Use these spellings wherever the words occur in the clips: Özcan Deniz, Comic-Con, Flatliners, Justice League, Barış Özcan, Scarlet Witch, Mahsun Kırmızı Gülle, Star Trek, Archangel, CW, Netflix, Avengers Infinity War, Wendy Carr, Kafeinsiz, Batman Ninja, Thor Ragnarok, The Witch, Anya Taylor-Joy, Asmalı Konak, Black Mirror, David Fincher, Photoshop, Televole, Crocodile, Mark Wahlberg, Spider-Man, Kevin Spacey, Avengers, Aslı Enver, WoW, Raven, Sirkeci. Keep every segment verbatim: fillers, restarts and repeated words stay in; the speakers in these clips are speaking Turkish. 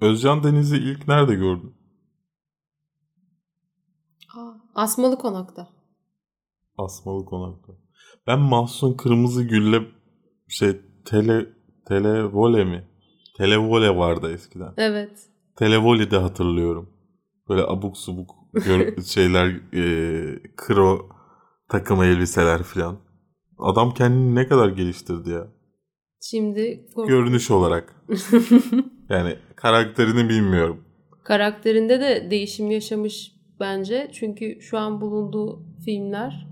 Özcan Deniz'i ilk nerede gördün? Aa, Asmalı Konak'ta. Asmalı Konak'ta. Ben Mahsun Kırmızı Gülle şey tele Televole mi? Televole vardı eskiden. Evet. Televole'de hatırlıyorum. Böyle abuk subuk gör- şeyler, e, kro takım elbiseler falan. Adam kendini ne kadar geliştirdi ya. Şimdi kork- görünüş olarak. Yani karakterini bilmiyorum. Karakterinde de değişim yaşamış bence. Çünkü şu an bulunduğu filmler.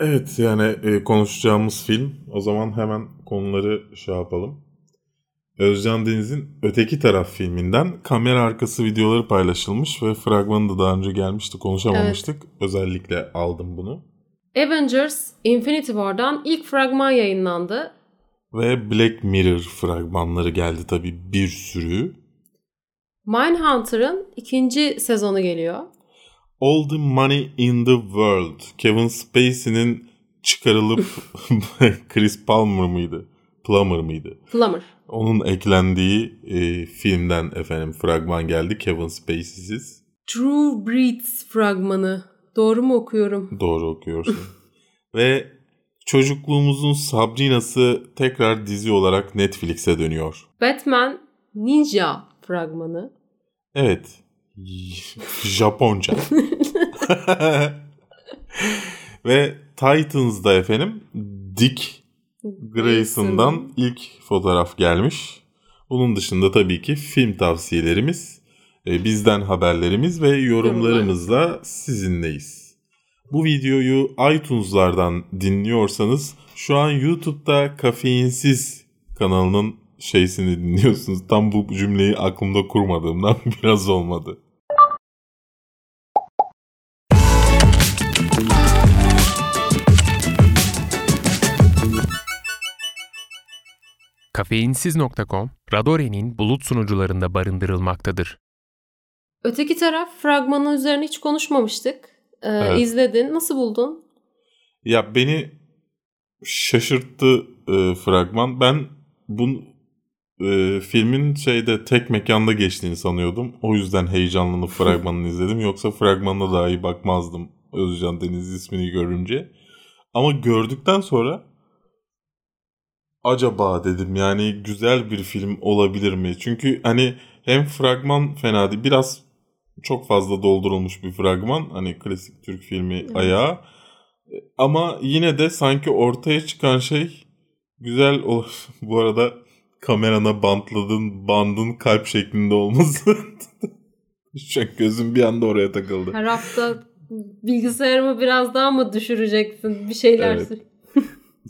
Evet, yani e, konuşacağımız film. O zaman hemen konuları şey yapalım. Özcan Deniz'in Öteki Taraf filminden kamera arkası videoları paylaşılmış ve fragmanı da daha önce gelmişti, konuşamamıştık. Evet. Özellikle aldım bunu. Avengers Infinity War'dan ilk fragman yayınlandı. Ve Black Mirror fragmanları geldi tabii, bir sürü. Mindhunter'ın ikinci sezonu geliyor. All the Money in the World. Kevin Spacey'nin çıkarılıp Chris Palmer mıydı? Plummer mıydı? Plummer. Onun eklendiği e, filmden efendim fragman geldi. Kevin Spacey'siz. True Breeds fragmanı. Doğru mu okuyorum? Doğru okuyorsun. Ve Çocukluğumuzun Sabrina'sı tekrar dizi olarak Netflix'e dönüyor. Batman Ninja fragmanı. Evet. Japonca. Ve Titans'da efendim Dick Grayson'dan ilk fotoğraf gelmiş. Bunun dışında tabii ki film tavsiyelerimiz, bizden haberlerimiz ve yorumlarımızla sizinleyiz. Bu videoyu iTunes'lardan dinliyorsanız şu an YouTube'da Kafeinsiz kanalının şeysini dinliyorsunuz. Tam bu cümleyi aklımda kurmadığımdan biraz olmadı. Kafeinsiz nokta com, Radore'nin bulut sunucularında barındırılmaktadır. Öteki Taraf fragmanın üzerine hiç konuşmamıştık. Ee, evet. İzledin. Nasıl buldun? Ya beni şaşırttı e, fragman. Ben bu e, filmin şeyde tek mekanda geçtiğini sanıyordum. O yüzden heyecanlanıp fragmanını izledim. Yoksa fragmanına dahi bakmazdım Özcan Deniz ismini görünce. Ama gördükten sonra acaba dedim, yani güzel bir film olabilir mi? Çünkü hani hem fragman fena değil. Biraz çok fazla doldurulmuş bir fragman. Hani klasik Türk filmi ayağı. Ama yine de sanki ortaya çıkan şey güzel ol- Bu arada kamerana bantladın, bandın kalp şeklinde olması. Şu an gözüm bir anda oraya takıldı. Her hafta bilgisayarımı biraz daha mı düşüreceksin? Bir şeyler evet. sür-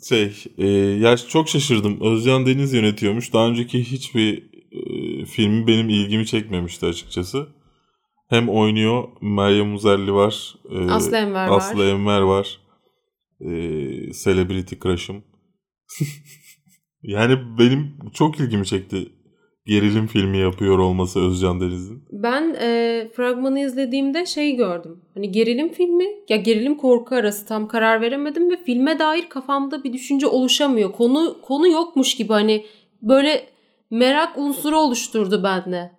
Şey, e, ya çok şaşırdım. Özcan Deniz yönetiyormuş. Daha önceki hiçbir e, filmi benim ilgimi çekmemişti açıkçası. Hem oynuyor, Meryem Uzerli var. E, Aslı Enver var. Aslı Enver var. E, Celebrity Crush'ım. Yani benim çok ilgimi çekti. Gerilim filmi yapıyor olması Özcan Deniz'in. Ben e, fragmanı izlediğimde şey gördüm. Hani gerilim filmi, ya gerilim korku arası, tam karar veremedim ve filme dair kafamda bir düşünce oluşamıyor. Konu konu yokmuş gibi, hani böyle merak unsuru oluşturdu bende.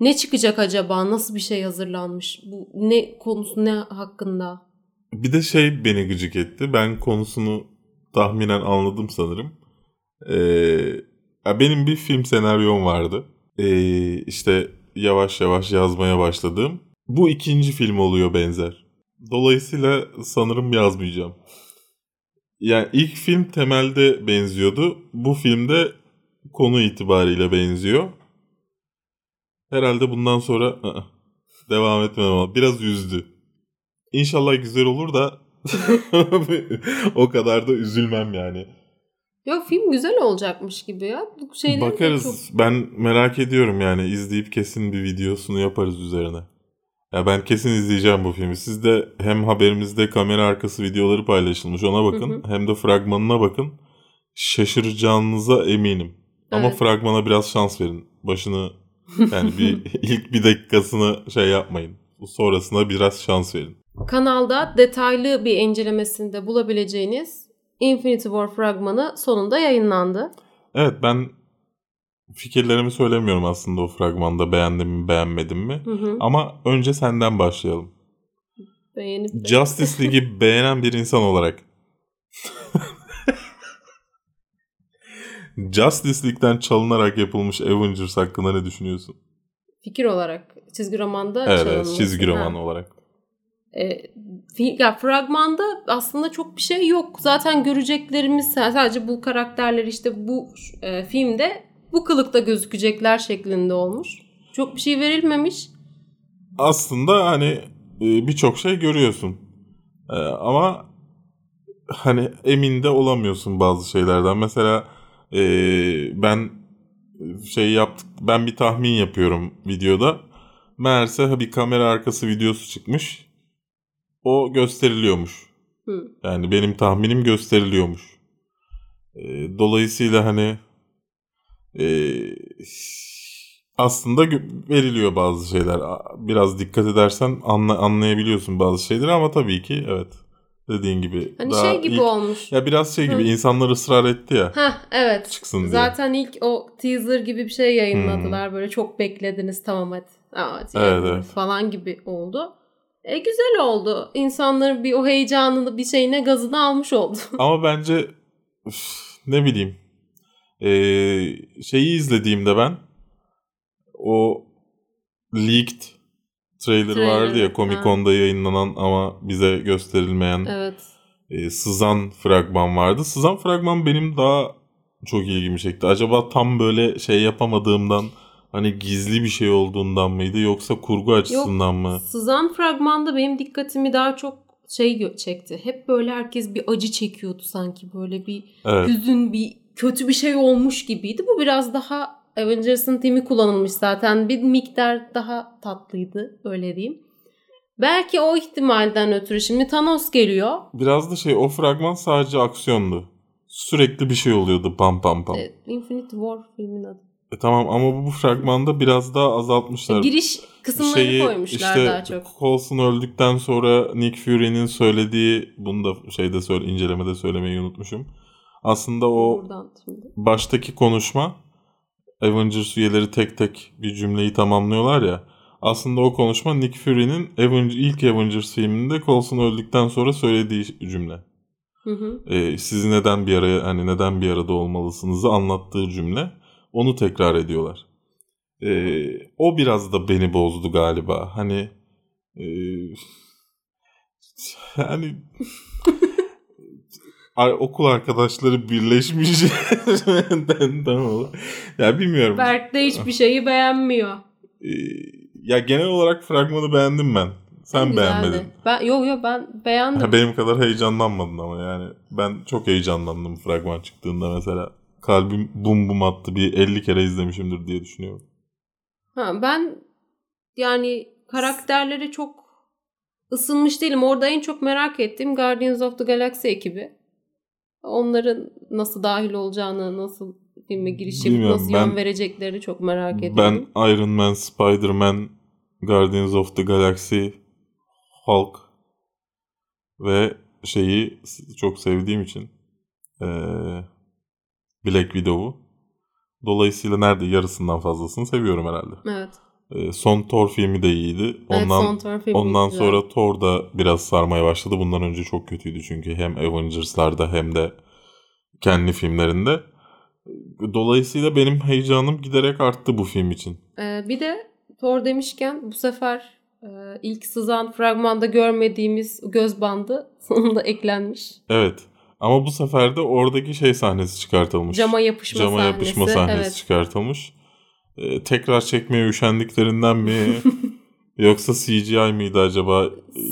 Ne çıkacak acaba? Nasıl bir şey hazırlanmış? Bu ne konusu, ne hakkında? Bir de şey beni gıcık etti. Ben konusunu tahminen anladım sanırım. Eee Benim bir film senaryom vardı. Ee, işte yavaş yavaş yazmaya başladığım. Bu ikinci film oluyor benzer. Dolayısıyla sanırım yazmayacağım. Yani ilk film temelde benziyordu. Bu filmde konu itibariyle benziyor. Herhalde bundan sonra ı-ı, devam etmem ama biraz üzdü. İnşallah güzel olur da o kadar da üzülmem yani. Ya film güzel olacakmış gibi ya. Şeyleri bakarız. Çok... Ben merak ediyorum yani. İzleyip kesin bir videosunu yaparız üzerine. Ya ben kesin izleyeceğim bu filmi. Siz de hem haberimizde kamera arkası videoları paylaşılmış, ona bakın. Hı hı. Hem de fragmanına bakın. Şaşıracağınıza eminim. Evet. Ama fragmana biraz şans verin. Başını yani bir ilk bir dakikasını şey yapmayın. Sonrasına biraz şans verin. Kanalda detaylı bir incelemesini de bulabileceğiniz Infinity War fragmanı sonunda yayınlandı. Evet, ben Fikirlerimi söylemiyorum aslında o fragmanda, beğendim mi beğenmedim mi. Hı hı. Ama önce senden başlayalım. Beğenip de. Justice League'i beğenen bir insan olarak. Justice League'den çalınarak yapılmış Avengers hakkında ne düşünüyorsun? Fikir olarak. Çizgi romanda evet, çalınmış. Evet, çizgi roman ha. olarak. E, ya, fragmanda aslında çok bir şey yok. Zaten göreceklerimiz sadece bu karakterler işte bu e, filmde bu kılıkta gözükecekler şeklinde olmuş. Çok bir şey verilmemiş. Aslında hani birçok şey görüyorsun. E, ama hani emin de olamıyorsun bazı şeylerden. Mesela e, ben şey yaptık, ben bir tahmin yapıyorum videoda. Meğerse bir kamera arkası videosu çıkmış. O gösteriliyormuş. Hı. Yani benim tahminim gösteriliyormuş. E, dolayısıyla hani e, aslında veriliyor bazı şeyler. Biraz dikkat edersen anla, anlayabiliyorsun bazı şeyleri ama tabii ki evet. Dediğin gibi. Hani daha şey gibi ilk, olmuş. Ya biraz şey gibi, hı, insanlar ısrar etti ya. Hah evet. Çıksın diye. Zaten ilk o teaser gibi bir şey yayınladılar. Hmm. Böyle çok beklediniz, tamam hadi. Aa, evet, evet. Falan gibi oldu. E güzel oldu. İnsanların bir o heyecanını, bir şeyine gazını almış oldu. Ama bence üf, ne bileyim ee, şeyi izlediğimde ben o leaked trailer, trailer vardı ya Comic-Con'da yayınlanan ama bize gösterilmeyen evet. e, sızan fragman vardı. Sızan fragman benim daha çok ilgimi çekti. Acaba tam böyle şey yapamadığımdan, hani gizli bir şey olduğundan mıydı yoksa kurgu açısından Yok, mı? Sızan fragmanda benim dikkatimi daha çok şey çekti. Hep böyle herkes bir acı çekiyordu sanki, böyle bir evet. hüzün, bir kötü bir şey olmuş gibiydi. Bu biraz daha Avengers'ın timi kullanılmış zaten. Bir miktar daha tatlıydı, öyle diyeyim. Belki o ihtimalden ötürü şimdi Thanos geliyor. Biraz da şey, o fragman sadece aksiyondu. Sürekli bir şey oluyordu, pam pam pam. Evet, Infinity War filmin adı. E tamam ama bu, bu fragmanda biraz daha azaltmışlar. Giriş kısımları Şeyi, koymuşlar işte, daha çok. Coulson öldükten sonra Nick Fury'nin söylediği, bunu da şeyde söyle, incelemede söylemeyi unutmuşum. Aslında o baştaki konuşma, Avengers üyeleri tek tek bir cümleyi tamamlıyorlar ya. Aslında o konuşma Nick Fury'nin Avenger, ilk Avengers filminde Coulson öldükten sonra söylediği cümle. Hı hı. E, siz neden bir araya, hani neden bir arada olmalısınızı anlattığı cümle. Onu tekrar ediyorlar. E, o biraz da beni bozdu galiba. Hani e, yani okul arkadaşları birleşmiş. Ya bilmiyorum. Berk de hiçbir şeyi beğenmiyor. Ya genel olarak fragmanı beğendim ben. Sen Güzeldi. Beğenmedin. Ben, yok yok ben beğendim. Ha, benim kadar heyecanlanmadın ama yani. Ben çok heyecanlandım fragman çıktığında mesela. Kalbim bum bum attı. Bir elli kere izlemişimdir diye düşünüyorum. Ha, ben yani karakterlere çok ısınmış değilim. Orada en çok merak ettiğim Guardians of the Galaxy ekibi. Onların nasıl dahil olacağını, nasıl filme girişip nasıl ben, yön vereceklerini çok merak ediyorum. Ben Iron Man, Spider-Man, Guardians of the Galaxy, Hulk ve şeyi çok sevdiğim için ee, Black Widow'u. Dolayısıyla nerede yarısından fazlasını seviyorum herhalde. Evet. Ee, son Thor filmi de iyiydi. Ondan, evet, filmi ondan sonra Thor da biraz sarmaya başladı. Bundan önce çok kötüydü çünkü hem Avengers'larda hem de kendi filmlerinde. Dolayısıyla benim heyecanım giderek arttı bu film için. Ee, bir de Thor demişken bu sefer e, ilk sızan fragmanda görmediğimiz göz bandı sonunda eklenmiş. Evet. Ama bu sefer de oradaki şey sahnesi çıkartılmış. Cama yapışma Cama sahnesi. Cama yapışma sahnesi evet. çıkartılmış. Ee, tekrar çekmeye üşendiklerinden mi? Yoksa C G I miydi acaba?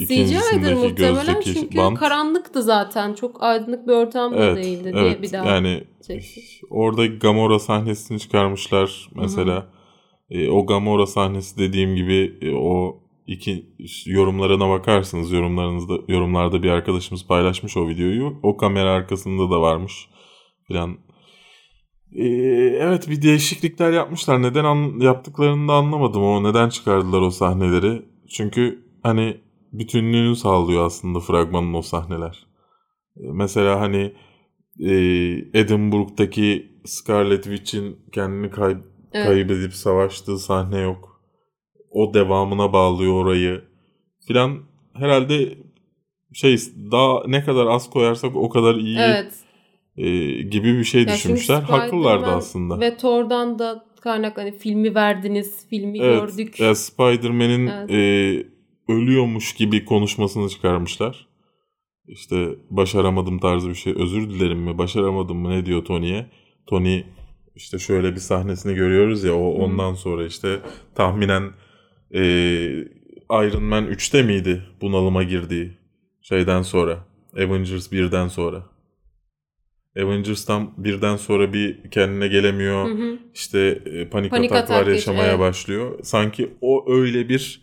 C G I'dir muhtemelen çünkü band. Karanlıktı zaten. Çok aydınlık bir ortam evet, da değildi evet. diye bir daha yani çekti. Orada Gamora sahnesini çıkarmışlar mesela. E, o Gamora sahnesi dediğim gibi e, o iki yorumlarına bakarsınız. Yorumlarınızda, yorumlarda bir arkadaşımız paylaşmış o videoyu. O kamera arkasında da varmış filan. Ee, evet bir değişiklikler yapmışlar. Neden an- yaptıklarını da anlamadım. O neden çıkardılar o sahneleri? Çünkü hani bütünlüğünü sağlıyor aslında fragmanın o sahneler. Ee, mesela hani e, Edinburgh'daki Scarlet Witch'in kendini kay- evet. kaybedip savaştığı sahne yok. O devamına bağlıyor orayı filan. Herhalde şey, daha ne kadar az koyarsak o kadar iyi evet. e, gibi bir şey ya düşünmüşler. Haklılardı aslında. Ve Thor'dan da kaynak, hani filmi verdiniz, filmi evet. gördük. Ya Spider-Man'in evet. e, ölüyormuş gibi konuşmasını çıkarmışlar. İşte başaramadım tarzı bir şey. Özür dilerim mi? Başaramadım mı? Ne diyor Tony'ye? Tony işte şöyle bir sahnesini görüyoruz ya. O ondan hmm. sonra işte tahminen e, Iron Man üçte miydi bunalıma girdiği? Şeyden sonra. Avengers birden sonra. Avengers tam birden sonra bir kendine gelemiyor. Hı hı. İşte e, panik, panik ataklar atak yaşamaya evet. başlıyor. Sanki o öyle bir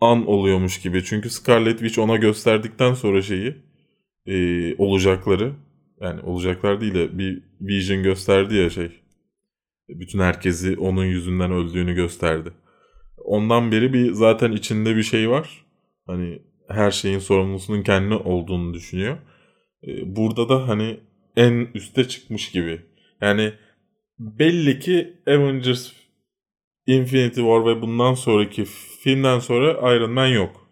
an oluyormuş gibi. Çünkü Scarlet Witch ona gösterdikten sonra şeyi e, olacakları, yani olacaklar değil de bir Vision gösterdi ya şey. Bütün herkesi onun yüzünden öldüğünü gösterdi. Ondan beri bir zaten içinde bir şey var. Hani her şeyin sorumlusunun kendi olduğunu düşünüyor. E, burada da hani en üste çıkmış gibi. Yani belli ki Avengers Infinity War ve bundan sonraki filmden sonra Iron Man yok.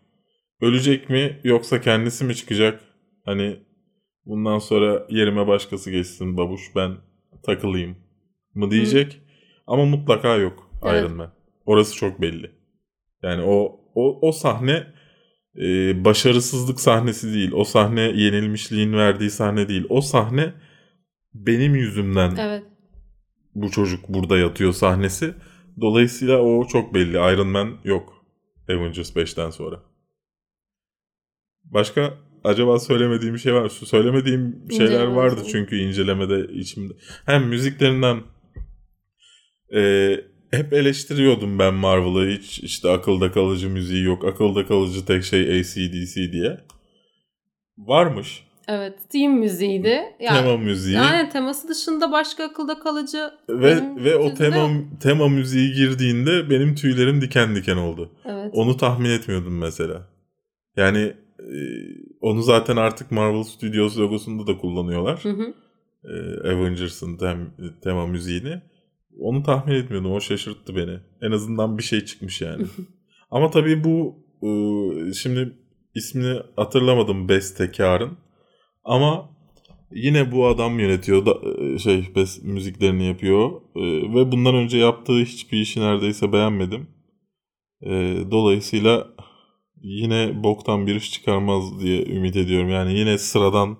Ölecek mi yoksa kendisi mi çıkacak? Hani bundan sonra yerime başkası geçsin babuş, ben takılayım mı diyecek. Hı. Ama mutlaka yok evet. Iron Man. Orası çok belli. Yani o o, o sahne Ee, başarısızlık sahnesi değil. O sahne yenilmişliğin verdiği sahne değil. O sahne benim yüzümden evet. bu çocuk burada yatıyor sahnesi. Dolayısıyla o çok belli. Iron Man yok Avengers beşten sonra. Başka acaba söylemediğim bir şey var mı? Söylemediğim şeyler vardı çünkü incelemede içimde. Hem müziklerinden e, hep eleştiriyordum ben Marvel'ı, hiç işte akılda kalıcı müziği yok. Akılda kalıcı tek şey A C D C diye. Varmış. Evet, theme müziğiydi. Yani, tema müziği. Yani teması dışında başka akılda kalıcı. Ve ve o tema yok. Tema müziği girdiğinde benim tüylerim diken diken oldu. Evet. Onu tahmin etmiyordum mesela. Yani onu zaten artık Marvel Studios logosunda da kullanıyorlar. Hı hı. Avengers'ın tem, tema müziğini. Onu tahmin etmiyordum. O şaşırttı beni. En azından bir şey çıkmış yani. Ama tabii bu ıı, şimdi ismini hatırlamadım bestekarın. Ama yine bu adam yönetiyor da şey best, müziklerini yapıyor e, ve bundan önce yaptığı hiçbir işi neredeyse beğenmedim. E, dolayısıyla yine boktan bir iş çıkarmaz diye ümit ediyorum. Yani yine sıradan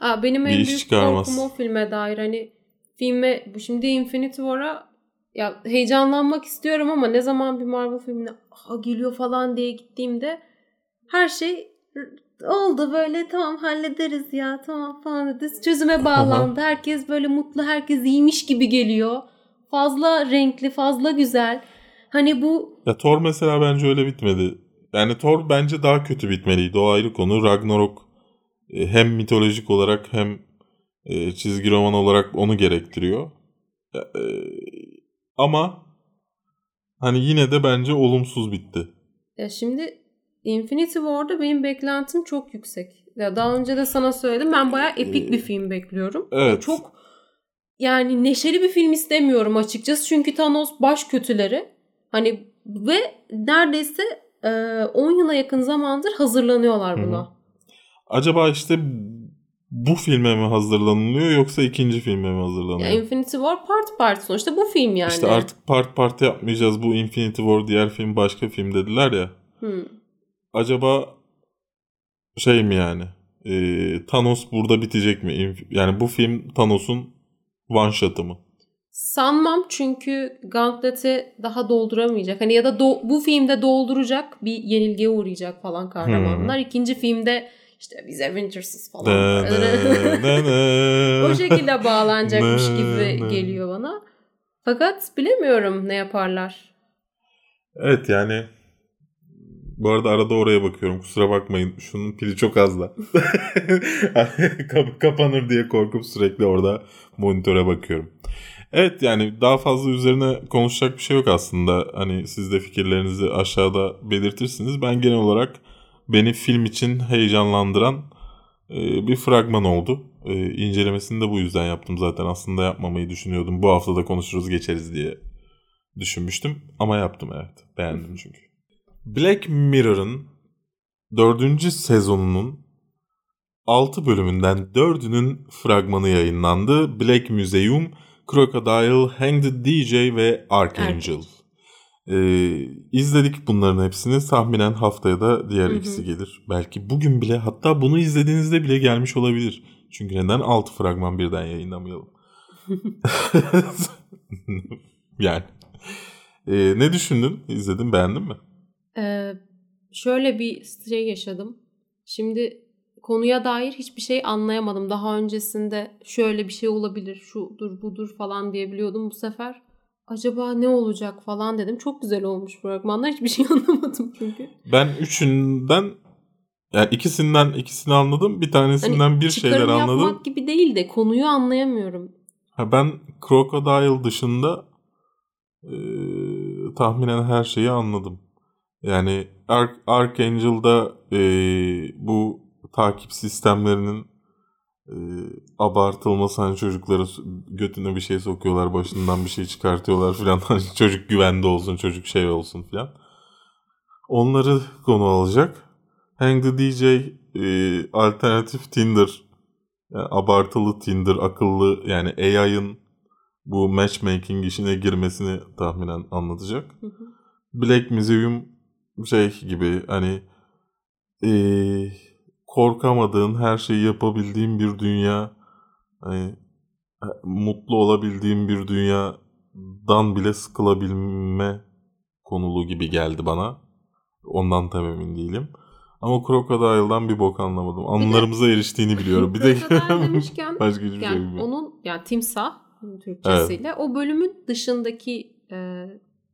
Aa, benim bir iş çıkarmaz. Benim en büyük korkum o filme dair, hani filme, şimdi Infinity War'a ya heyecanlanmak istiyorum ama ne zaman bir Marvel filmine aha geliyor falan diye gittiğimde her şey oldu böyle, tamam hallederiz ya tamam falan dedi. Çözüme bağlandı. Aha. Herkes böyle mutlu, herkes iyiymiş gibi geliyor. Fazla renkli, fazla güzel. Hani bu... Ya Thor mesela bence öyle bitmedi. Yani Thor bence daha kötü bitmeliydi. O ayrı konu. Ragnarok hem mitolojik olarak hem çizgi roman olarak onu gerektiriyor. Ama hani yine de bence olumsuz bitti. Ya şimdi Infinity War'da benim beklentim çok yüksek. Ya daha önce de sana söyledim. Ben bayağı epik bir film bekliyorum. Evet. Çok yani neşeli bir film istemiyorum açıkçası. Çünkü Thanos baş kötüleri. Hani ve neredeyse on yıla yakın zamandır hazırlanıyorlar buna. Hı-hı. Acaba işte bu filme mi hazırlanılıyor yoksa ikinci filme mi hazırlanıyor? Ya Infinity War part part sonuçta bu film yani. İşte artık part part yapmayacağız. Bu Infinity War diğer film başka film dediler ya. Hmm. Acaba şey mi yani? E, Thanos burada bitecek mi? Yani bu film Thanos'un one shot'ı mı? Sanmam, çünkü Gauntlet'i daha dolduramayacak. Hani ya da do- bu filmde dolduracak, bir yenilgiye uğrayacak falan kahramanlar. Hmm. İkinci filmde İşte biz Avengers'ız falan. Da, da, da, da. O şekilde bağlanacakmış da, gibi da. Geliyor bana. Fakat bilemiyorum ne yaparlar. Evet yani. Bu arada arada oraya bakıyorum. Kusura bakmayın. Şunun pili çok az da. Kapanır diye korkup sürekli orada monitöre bakıyorum. Evet yani daha fazla üzerine konuşacak bir şey yok aslında. Hani siz de fikirlerinizi aşağıda belirtirsiniz. Ben genel olarak beni film için heyecanlandıran bir fragman oldu. Ee, incelemesini de bu yüzden yaptım zaten. Aslında yapmamayı düşünüyordum. Bu hafta da konuşuruz geçeriz diye düşünmüştüm. Ama yaptım, evet. Beğendim çünkü. Black Mirror'ın dördüncü sezonunun altı bölümünden dördünün fragmanı yayınlandı. Black Museum, Crocodile, Hang the D J ve Archangel. Evet. Ee, izledik bunların hepsini. Tahminen haftaya da diğer hı hı. ikisi gelir. Belki bugün bile, hatta bunu izlediğinizde bile gelmiş olabilir. Çünkü neden altı fragman birden yayınlamayalım? Yani. Ee, ne düşündün? İzledin, beğendin mi? Ee, şöyle bir şey yaşadım. Şimdi konuya dair hiçbir şey anlayamadım. Daha öncesinde şöyle bir şey olabilir, şudur budur falan diyebiliyordum. Bu sefer acaba ne olacak falan dedim. Çok güzel olmuş fragmanlar. Hiçbir şey anlamadım çünkü. Ben üçünden, yani ikisinden ikisini anladım. Bir tanesinden hani bir şeyler anladım. Çıkarım yapmak gibi değil de konuyu anlayamıyorum. Ha, ben Crocodile dışında e, tahminen her şeyi anladım. Yani Ark, Archangel'da e, bu takip sistemlerinin e, abartılması, hani çocuklara götüne bir şey sokuyorlar, başından bir şey çıkartıyorlar filan. Çocuk güvende olsun, çocuk şey olsun filan. Onları konu alacak. Hang the D J e, alternatif Tinder, yani abartılı Tinder, akıllı, yani A I'ın bu matchmaking işine girmesini tahminen anlatacak. Hı hı. Black Museum şey gibi, hani e, korkamadığın, her şeyi yapabildiğin bir dünya, hani mutlu olabildiğin bir dünyadan bile sıkılabilme konulu gibi geldi bana. Ondan tam emin değilim. Ama Crocodile'dan bir bok anlamadım. Anılarımıza de, eriştiğini biliyorum. Bir de demişken, başka hiçbir yani şey bilmiyorum. Onun, yani timsah Türkçesiyle, evet, o bölümün dışındaki e,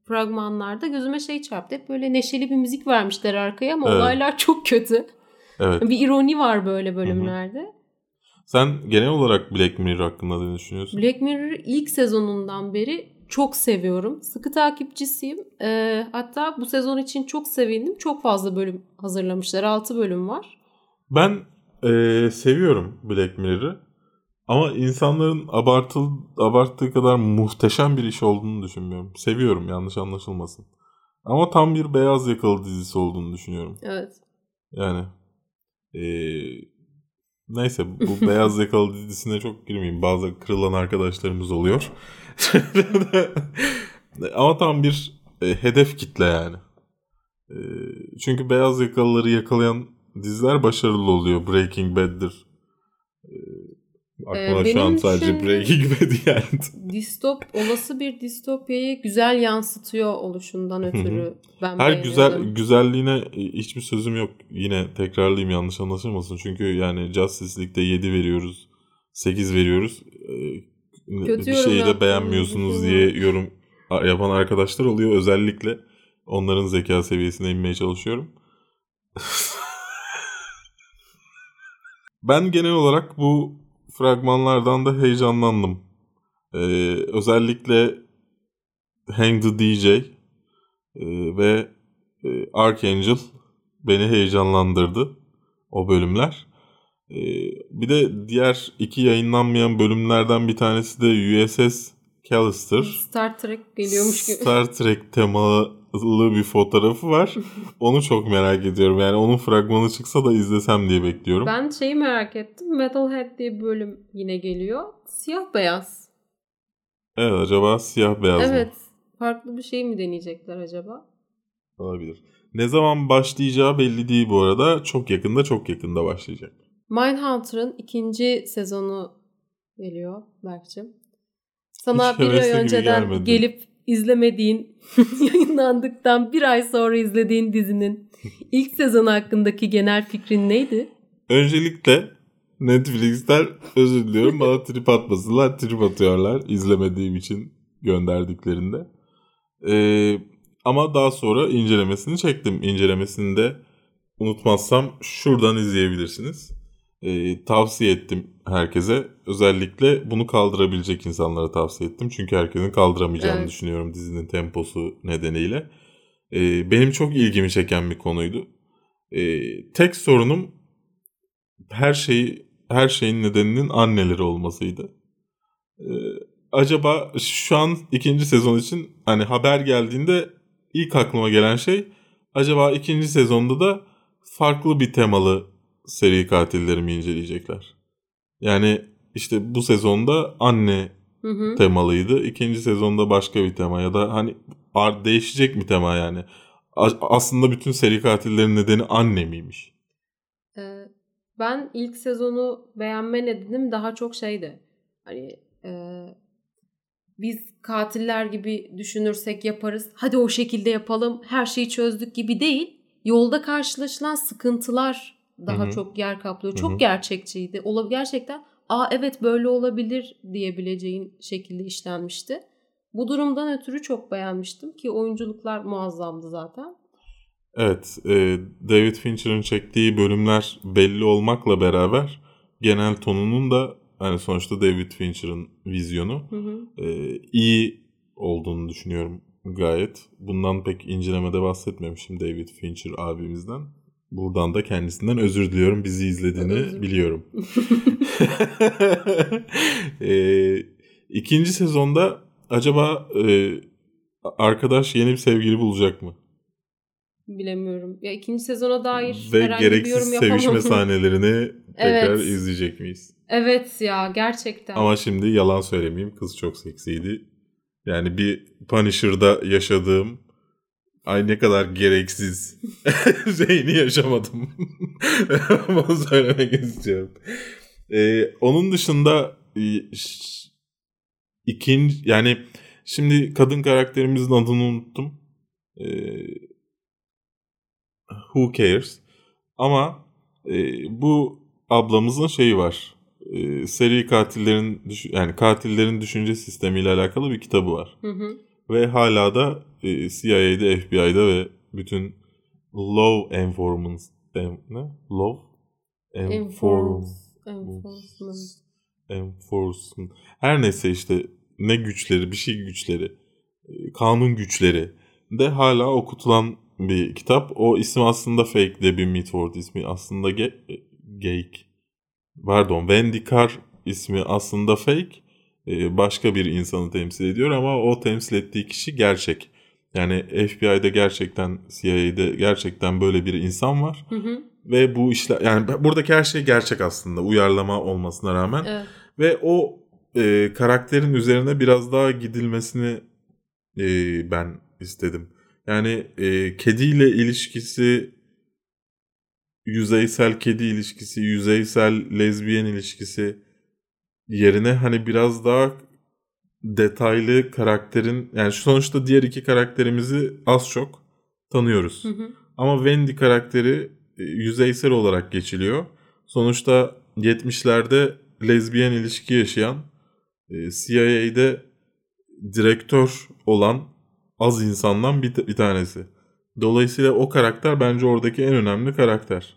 fragmanlarda gözüme şey çarptı. Hep böyle neşeli bir müzik vermişler arkaya ama evet, olaylar çok kötü. Evet. Bir ironi var böyle bölümlerde. Hı-hı. Sen genel olarak Black Mirror hakkında ne düşünüyorsun? Black Mirror'ı ilk sezonundan beri çok seviyorum. Sıkı takipçisiyim. E, hatta bu sezon için çok sevindim. Çok fazla bölüm hazırlamışlar. altı bölüm var. Ben e, seviyorum Black Mirror'ı. Ama insanların abartılı, abarttığı kadar muhteşem bir iş olduğunu düşünmüyorum. Seviyorum, yanlış anlaşılmasın. Ama tam bir beyaz yakalı dizisi olduğunu düşünüyorum. Evet. Yani e, neyse, bu beyaz yakalı dizisine çok girmeyeyim. Bazı kırılan arkadaşlarımız oluyor. Ama tam bir e, hedef kitle yani. E, çünkü beyaz yakalıları yakalayan diziler başarılı oluyor. Breaking Bad'dir. E, aklıma ee, şu an sadece Breaking Bad geldi. Distop, olası bir distopyayı güzel yansıtıyor oluşundan ötürü ben her güzel güzelliğine hiçbir sözüm yok. Yine tekrarlayayım, yanlış anlaşılmasın. Çünkü yani Justice League'de yedi veriyoruz, sekiz veriyoruz. E, Kötü bir şeyi de beğenmiyorsunuz diye yorum yapan arkadaşlar oluyor. Özellikle onların zeka seviyesine inmeye çalışıyorum. Ben genel olarak bu fragmanlardan da heyecanlandım. Ee, özellikle Hang the D J e, ve e, Archangel beni heyecanlandırdı o bölümler. Bir de diğer iki yayınlanmayan bölümlerden bir tanesi de U S S Callister. Star Trek geliyormuş gibi. Star Trek temalı bir fotoğrafı var. Onu çok merak ediyorum. Yani onun fragmanı çıksa da izlesem diye bekliyorum. Ben şeyi merak ettim. Metalhead diye bir bölüm yine geliyor. Siyah beyaz. Evet, acaba siyah beyaz evet, mı? Evet. Farklı bir şey mi deneyecekler acaba? Olabilir. Ne zaman başlayacağı belli değil bu arada. Çok yakında çok yakında başlayacak. Mindhunter'ın ikinci sezonu geliyor Berk'cığım. Sana hiç bir ay önceden gelmedi, gelip izlemediğin, yayınlandıktan bir ay sonra izlediğin dizinin ilk sezonu hakkındaki genel fikrin neydi? Öncelikle Netflix'ten özür diliyorum. Bana trip atmasınlar. Trip atıyorlar izlemediğim için gönderdiklerinde. Ee, ama daha sonra incelemesini çektim. İncelemesini de unutmazsam şuradan izleyebilirsiniz. E, tavsiye ettim herkese. Özellikle bunu kaldırabilecek insanlara tavsiye ettim. Çünkü herkesin kaldıramayacağını evet, düşünüyorum dizinin temposu nedeniyle. E, benim çok ilgimi çeken bir konuydu. E, tek sorunum her şeyi her şeyin nedeninin anneleri olmasıydı. Ee, acaba şu an ikinci sezon için hani haber geldiğinde ilk aklıma gelen şey, acaba ikinci sezonda da farklı bir temalı seri katilleri mi inceleyecekler? Yani işte bu sezonda anne hı hı. temalıydı. İkinci sezonda başka bir tema ya da hani değişecek mi tema yani? Aslında bütün seri katillerin nedeni anne miymiş? Ben ilk sezonu beğenme nedenim daha çok şeydi. Hani e, biz katiller gibi düşünürsek yaparız. Hadi o şekilde yapalım. Her şeyi çözdük gibi değil. Yolda karşılaşılan sıkıntılar daha Hı-hı. çok yer kaplıyor. Hı-hı. Çok gerçekçiydi. Ola, gerçekten aa evet böyle olabilir diyebileceğin şekilde işlenmişti. Bu durumdan ötürü çok beğenmiştim ki oyunculuklar muazzamdı zaten. Evet, e, David Fincher'ın çektiği bölümler belli olmakla beraber genel tonunun da yani sonuçta David Fincher'ın vizyonu hı hı. E, iyi olduğunu düşünüyorum gayet. Bundan pek incelemede bahsetmemişim David Fincher abimizden. Buradan da kendisinden özür diliyorum. Bizi izlediğini özür. biliyorum. e, ikinci sezonda acaba e, arkadaş yeni bir sevgili bulacak mı? Bilemiyorum. Ya ikinci sezona dair ve herhangi bir yorum yapamam. Ve gereksiz sevişme sahnelerini tekrar evet. izleyecek miyiz? Evet ya gerçekten. Ama şimdi yalan söylemeyeyim. Kız çok seksiydi. Yani bir Punisher'da yaşadığım ay ne kadar gereksiz şeyini yaşamadım. Onu söylemek istiyorum. Ee, onun dışında ikinci yani şimdi kadın karakterimizin adını unuttum. Eee Who cares? Ama e, bu ablamızın şeyi var. E, seri katillerin yani katillerin düşünce sistemiyle alakalı bir kitabı var. Hı hı. Ve hala da e, C I A'de, F B I'de ve bütün law enforcement en, ne? Law enforcement enforcement her neyse işte ne güçleri, bir şey güçleri, kanun güçleri de hala okutulan bir kitap. O isim aslında fake de bir Mitford ismi. Aslında ge- Geik. Pardon. Wendy Carr ismi aslında fake. Ee, başka bir insanı temsil ediyor ama o temsil ettiği kişi gerçek. Yani F B I'de gerçekten, C I A'de gerçekten böyle bir insan var. Hı hı. Ve bu işler yani buradaki her şey gerçek aslında. Uyarlama olmasına rağmen. Evet. Ve o e, karakterin üzerine biraz daha gidilmesini e, ben istedim. Yani e, kediyle ilişkisi, yüzeysel kedi ilişkisi, yüzeysel lezbiyen ilişkisi yerine hani biraz daha detaylı karakterin... Yani sonuçta diğer iki karakterimizi az çok tanıyoruz. Hı hı. Ama Wendy karakteri e, yüzeysel olarak geçiliyor. Sonuçta yetmişlerde lezbiyen ilişki yaşayan, e, C I A'de direktör olan... Az insandan bir, t- bir tanesi. Dolayısıyla o karakter bence oradaki en önemli karakter.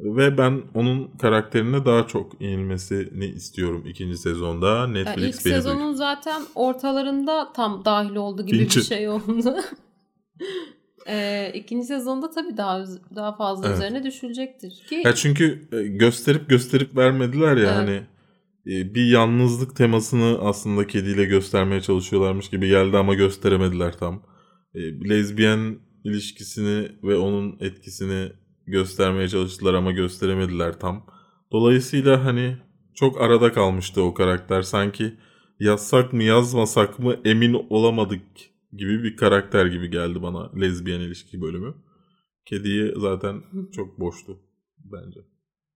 Ve ben onun karakterine daha çok inilmesini istiyorum ikinci sezonda. Netflix yani ilk sezonun duydum. Zaten ortalarında tam dahil oldu gibi Fincher. Bir şey oldu. e, ikinci sezonda tabii daha daha fazla evet. üzerine düşülecektir. Ki... Ya çünkü gösterip gösterip vermediler ya evet. hani. Bir yalnızlık temasını aslında kediyle göstermeye çalışıyorlarmış gibi geldi ama gösteremediler tam. Lezbiyen ilişkisini ve onun etkisini göstermeye çalıştılar ama gösteremediler tam. Dolayısıyla hani çok arada kalmıştı o karakter. Sanki yazsak mı yazmasak mı emin olamadık gibi bir karakter gibi geldi bana lezbiyen ilişki bölümü. Kediye zaten çok boştu bence.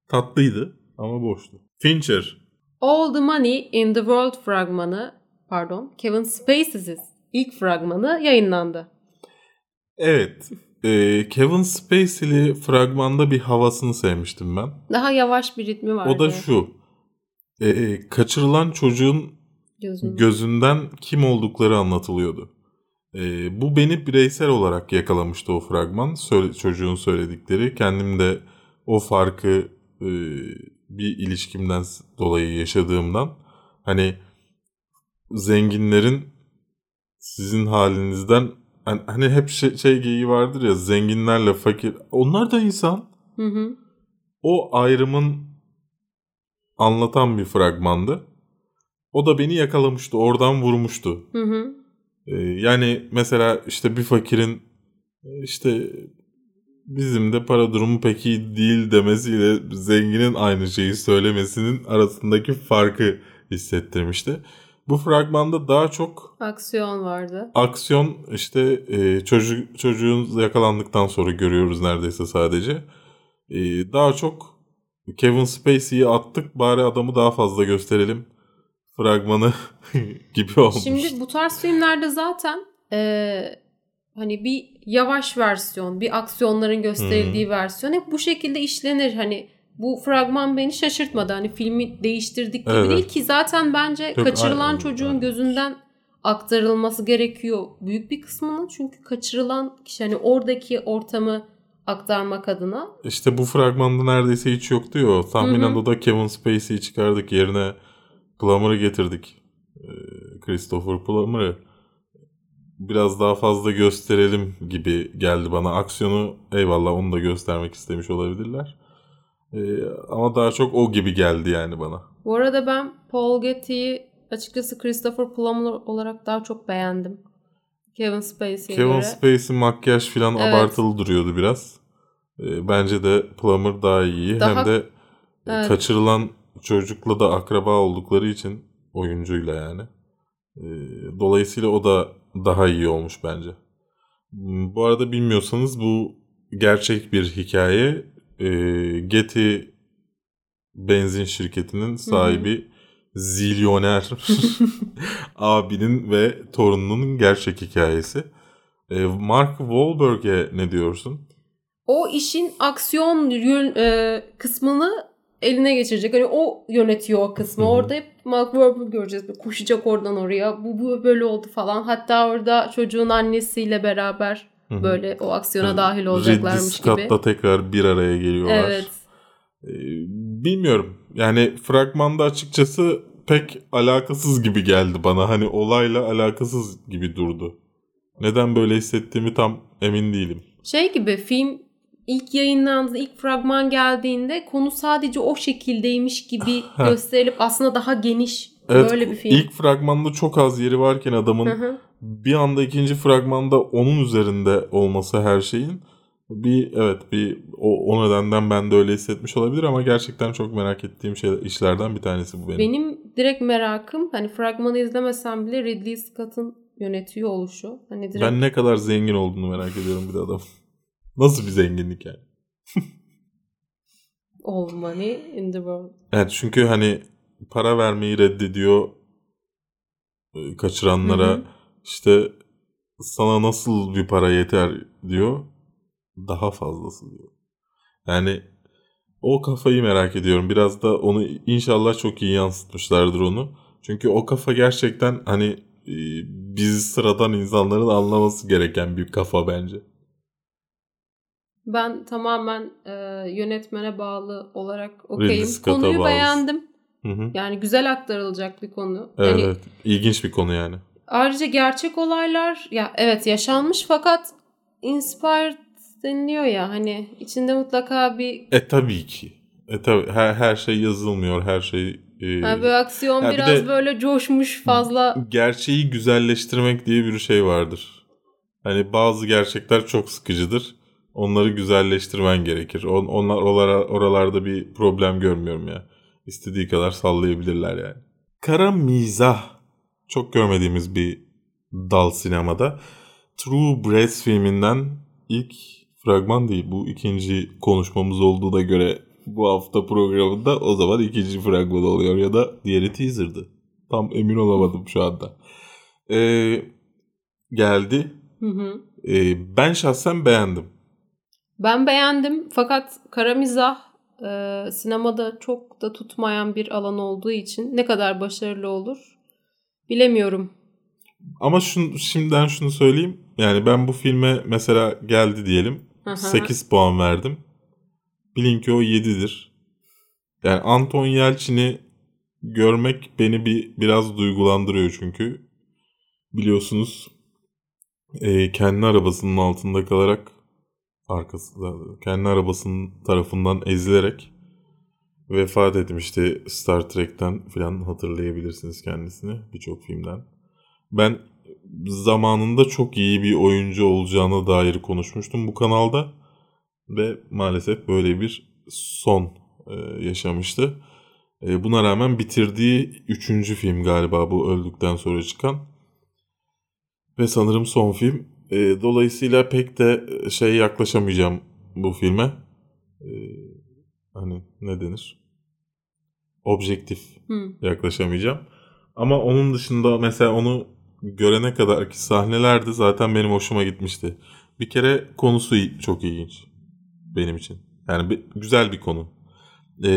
Tatlıydı ama boştu. Fincher. All the Money in the World fragmanı, pardon, Kevin Spacey'siz ilk fragmanı yayınlandı. Evet, e, Kevin Spacey'li fragmanda bir havasını sevmiştim ben. Daha yavaş bir ritmi vardı. O da şu, e, kaçırılan çocuğun Gözüm. gözünden kim oldukları anlatılıyordu. E, bu beni bireysel olarak yakalamıştı o fragman, Söyle, çocuğun söyledikleri. Kendim de o farkı... E, bir ilişkimden dolayı yaşadığımdan hani zenginlerin sizin halinizden hani, hani hep şey, şey geyiği vardır ya zenginlerle fakir onlar da insan. Hı hı. O ayrımın anlatan bir fragmandı. O da beni yakalamıştı. Oradan vurmuştu. Hı hı. Ee, yani mesela işte bir fakirin işte bizim de para durumu pek iyi değil demesiyle zenginin aynı şeyi söylemesinin arasındaki farkı hissettirmişti. Bu fragmanda daha çok aksiyon vardı. Aksiyon işte e, çocuk çocuğun yakalandıktan sonra görüyoruz neredeyse sadece. E, daha çok Kevin Spacey'i attık, bari adamı daha fazla gösterelim fragmanı gibi olmuş. Şimdi bu tarz filmlerde zaten e, hani bir yavaş versiyon, bir aksiyonların gösterildiği hmm. versiyon hep bu şekilde işlenir. Hani bu fragman beni şaşırtmadı. Hani filmi değiştirdik gibi evet. değil ki zaten bence çok kaçırılan aynen. çocuğun gözünden aktarılması gerekiyor büyük bir kısmının. Çünkü kaçırılan kişi hani oradaki ortamı aktarmak adına. İşte bu fragmanda neredeyse hiç yoktu ya. Tahminen de da Kevin Spacey'i çıkardık, yerine Plummer'ı getirdik. Christopher Plummer'ı biraz daha fazla gösterelim gibi geldi bana. Aksiyonu eyvallah, onu da göstermek istemiş olabilirler. Ee, ama daha çok o gibi geldi yani bana. Bu arada ben Paul Getty'yi açıkçası Christopher Plummer olarak daha çok beğendim. Kevin Spacey'ye göre. Kevin Spacey makyaj falan evet. abartılı duruyordu biraz. Ee, bence de Plummer daha iyi. Daha... Hem de evet. kaçırılan çocukla da akraba oldukları için oyuncuyla yani. Ee, dolayısıyla o da daha iyi olmuş bence. Bu arada bilmiyorsanız bu gerçek bir hikaye. Getty benzin şirketinin sahibi Hı-hı. zilyoner abinin ve torununun gerçek hikayesi. Mark Wahlberg'e ne diyorsun? O işin aksiyon yön, e, kısmını eline geçirecek. Hani o yönetiyor o kısmı. Hı-hı. Orada hep Mark Wahlberg göreceğiz. Koşacak oradan oraya. Bu, bu böyle oldu falan. Hatta orada çocuğun annesiyle beraber böyle o aksiyona yani dahil olacaklarmış Ridley Scott'ta gibi. Ridley Scott'la tekrar bir araya geliyorlar. Evet. Ee, bilmiyorum. Yani fragmanda açıkçası pek alakasız gibi geldi bana. Hani olayla alakasız gibi durdu. Neden böyle hissettiğimi tam emin değilim. Şey gibi, film ilk yayınlandığında, ilk fragman geldiğinde konu sadece o şekildeymiş gibi gösterilip aslında daha geniş evet, böyle bir film. İlk fragmanda çok az yeri varken adamın Hı-hı. bir anda ikinci fragmanda onun üzerinde olması her şeyin bir evet bir o, o nedenden ben de öyle hissetmiş olabilir ama gerçekten çok merak ettiğim şey, işlerden bir tanesi bu benim. Benim direkt merakım hani fragmanı izlemesem bile Ridley Scott'ın yönetiyor oluşu. Hani direkt... Ben ne kadar zengin olduğunu merak ediyorum bir de adam. Nasıl bir zenginlik yani? All the money in the world. Evet, çünkü hani para vermeyi reddediyor kaçıranlara. Hı-hı. İşte sana nasıl bir para yeter diyor. Daha fazlası diyor. Yani o kafayı merak ediyorum. Biraz da onu inşallah çok iyi yansıtmışlardır onu. Çünkü o kafa gerçekten hani biz sıradan insanların anlaması gereken bir kafa bence. Ben tamamen e, yönetmene bağlı olarak okeyim. Konuyu bağlı. Beğendim. Hı hı. Yani güzel aktarılacak bir konu. Evet, yani... ilginç bir konu yani. Ayrıca gerçek olaylar ya evet yaşanmış fakat inspired deniliyor ya hani içinde mutlaka bir e tabii ki e tabii her her şey yazılmıyor her şey e... yani böyle aksiyon ya biraz bir de, böyle coşmuş fazla gerçeği güzelleştirmek diye bir şey vardır hani bazı gerçekler çok sıkıcıdır onları güzelleştirmen gerekir On, onlar oralar, oralarda bir problem görmüyorum ya istediği kadar sallayabilirler yani kara mizah. Çok görmediğimiz bir dal sinemada. True Breeds filminden ilk fragman değil. Bu ikinci konuşmamız olduğuna göre bu hafta programında o zaman ikinci fragman oluyor. Ya da diğeri teaser'dı. Tam emin olamadım şu anda. Ee, geldi. Hı hı. Ee, ben şahsen beğendim. Ben beğendim. Fakat kara mizah e, sinemada çok da tutmayan bir alan olduğu için ne kadar başarılı olur? Bilemiyorum. Ama şunu, şimdiden şunu söyleyeyim. Yani ben bu filme mesela geldi diyelim. Aha. sekiz puan verdim. Bilin ki o yedidir. Yani Anton Yelçin'i görmek beni bir biraz duygulandırıyor çünkü. Biliyorsunuz e, kendi arabasının altında kalarak arkasında kendi arabasının tarafından ezilerek vefat etmişti Star Trek'ten falan, hatırlayabilirsiniz kendisini birçok filmden. Ben zamanında çok iyi bir oyuncu olacağına dair konuşmuştum bu kanalda ve maalesef böyle bir son e, yaşamıştı. E, buna rağmen bitirdiği üçüncü film galiba bu, öldükten sonra çıkan ve sanırım son film. E, dolayısıyla pek de şey yaklaşamayacağım bu filme. E, hani ne denir? Objektif hmm. yaklaşamayacağım. Ama onun dışında mesela onu görene kadarki sahnelerde zaten benim hoşuma gitmişti. Bir kere konusu çok ilginç benim için. Yani bir, güzel bir konu. E,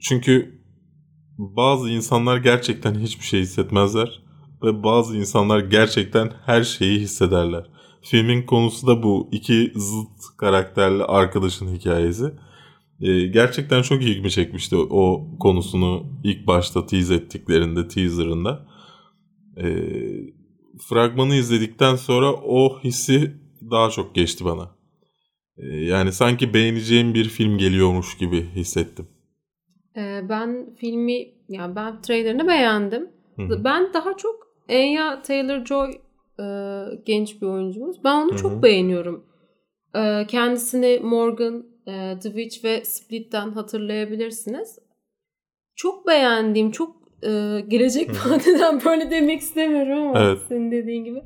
çünkü bazı insanlar gerçekten hiçbir şey hissetmezler. Ve bazı insanlar gerçekten her şeyi hissederler. Filmin konusu da bu. İki zıt karakterli arkadaşın hikayesi. Ee, gerçekten çok ilgimi çekmişti o konusunu ilk başta tease ettiklerinde, teaserında. Ee, fragmanı izledikten sonra o hissi daha çok geçti bana. Ee, yani sanki beğeneceğim bir film geliyormuş gibi hissettim. Ee, ben filmi, ya yani ben trailerını beğendim. Hı-hı. Ben daha çok Anya Taylor-Joy e, genç bir oyuncumuz. Ben onu Hı-hı. çok beğeniyorum. E, kendisini Morgan, e, The Witch ve Split'ten hatırlayabilirsiniz. Çok beğendiğim, çok e, gelecek vadeden böyle demek istemiyorum ama evet. Senin dediğin gibi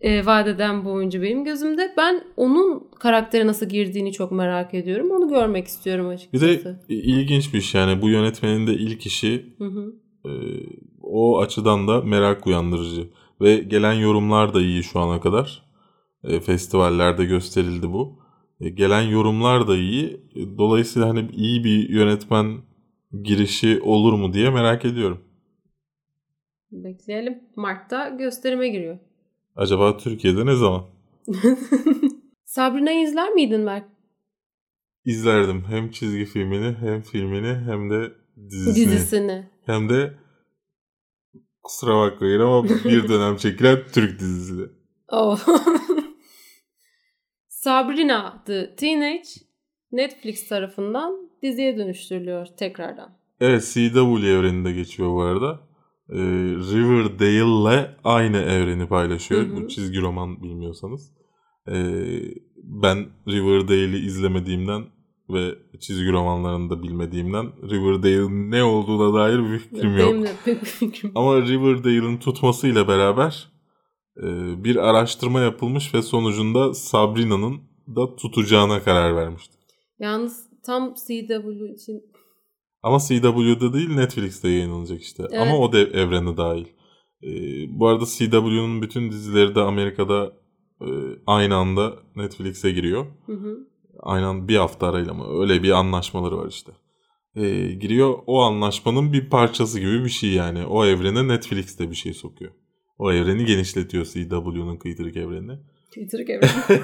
e, vadeden bu oyuncu benim gözümde. Ben onun karaktere nasıl girdiğini çok merak ediyorum. Onu görmek istiyorum açıkçası. Bir de ilginç bir şey yani, bu yönetmenin de ilk işi. Hı-hı. E, o açıdan da merak uyandırıcı. Ve gelen yorumlar da iyi şu ana kadar. E, festivallerde gösterildi bu. E, gelen yorumlar da iyi. E, dolayısıyla hani iyi bir yönetmen girişi olur mu diye merak ediyorum. Bekleyelim. Mart'ta gösterime giriyor. Acaba Türkiye'de ne zaman? Sabrina'yı izler miydin Mark? İzlerdim. Hem çizgi filmini, hem filmini, hem de dizisini. Dizisini. Hem de kusura bakmayın ama bir dönem çekilen Türk dizisi. Oh. Sabrina the Teenage Netflix tarafından diziye dönüştürülüyor tekrardan. Evet, C W evreninde geçiyor bu arada. Ee, Riverdale'le aynı evreni paylaşıyor. Hı hı. Bu çizgi roman bilmiyorsanız. Ee, ben Riverdale'i izlemediğimden ve çizgi romanlarını da bilmediğimden Riverdale'in ne olduğuna dair bir fikrim yok. Benim de pek bir fikrim. Ama Riverdale'in tutmasıyla beraber e, bir araştırma yapılmış ve sonucunda Sabrina'nın da tutacağına karar vermişti. Yalnız tam C W için. Ama C W'da değil, Netflix'te yayınlanacak işte. Evet. Ama o da evrene dahil. E, bu arada C W'nun bütün dizileri de Amerika'da e, aynı anda Netflix'e giriyor. Hı hı. Aynen, bir hafta arayla mı? Öyle bir anlaşmaları var işte. Ee, giriyor. O anlaşmanın bir parçası gibi bir şey yani. O evrene Netflix de bir şey sokuyor. O evreni genişletiyor, C W'nun kıytırık evrenini. Kıytırık evreni.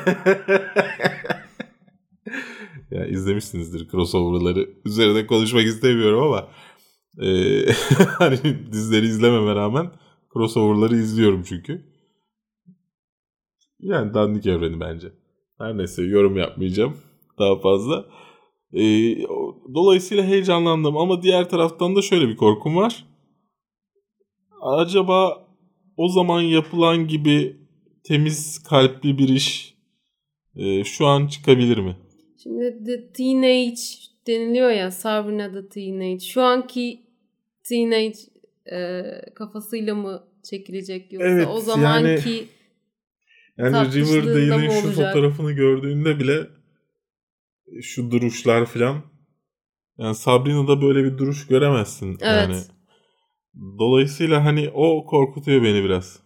Ya izlemişsinizdir crossover'ları. Üzerine konuşmak istemiyorum ama e, hani dizileri izlememe rağmen crossover'ları izliyorum çünkü. Yani dandik evreni bence. Her neyse, yorum yapmayacağım daha fazla. Ee, dolayısıyla heyecanlandım ama diğer taraftan da şöyle bir korkum var. Acaba o zaman yapılan gibi temiz kalpli bir iş e, şu an çıkabilir mi? Şimdi The Teenage deniliyor ya, Sabrina the Teenage. Şu anki Teenage e, kafasıyla mı çekilecek yoksa evet, o zamanki... Yani... Yani Riverdale'in şu fotoğrafını gördüğünde bile şu duruşlar filan, yani Sabrina'da böyle bir duruş göremezsin. Evet. Yani. Dolayısıyla hani o korkutuyor beni biraz.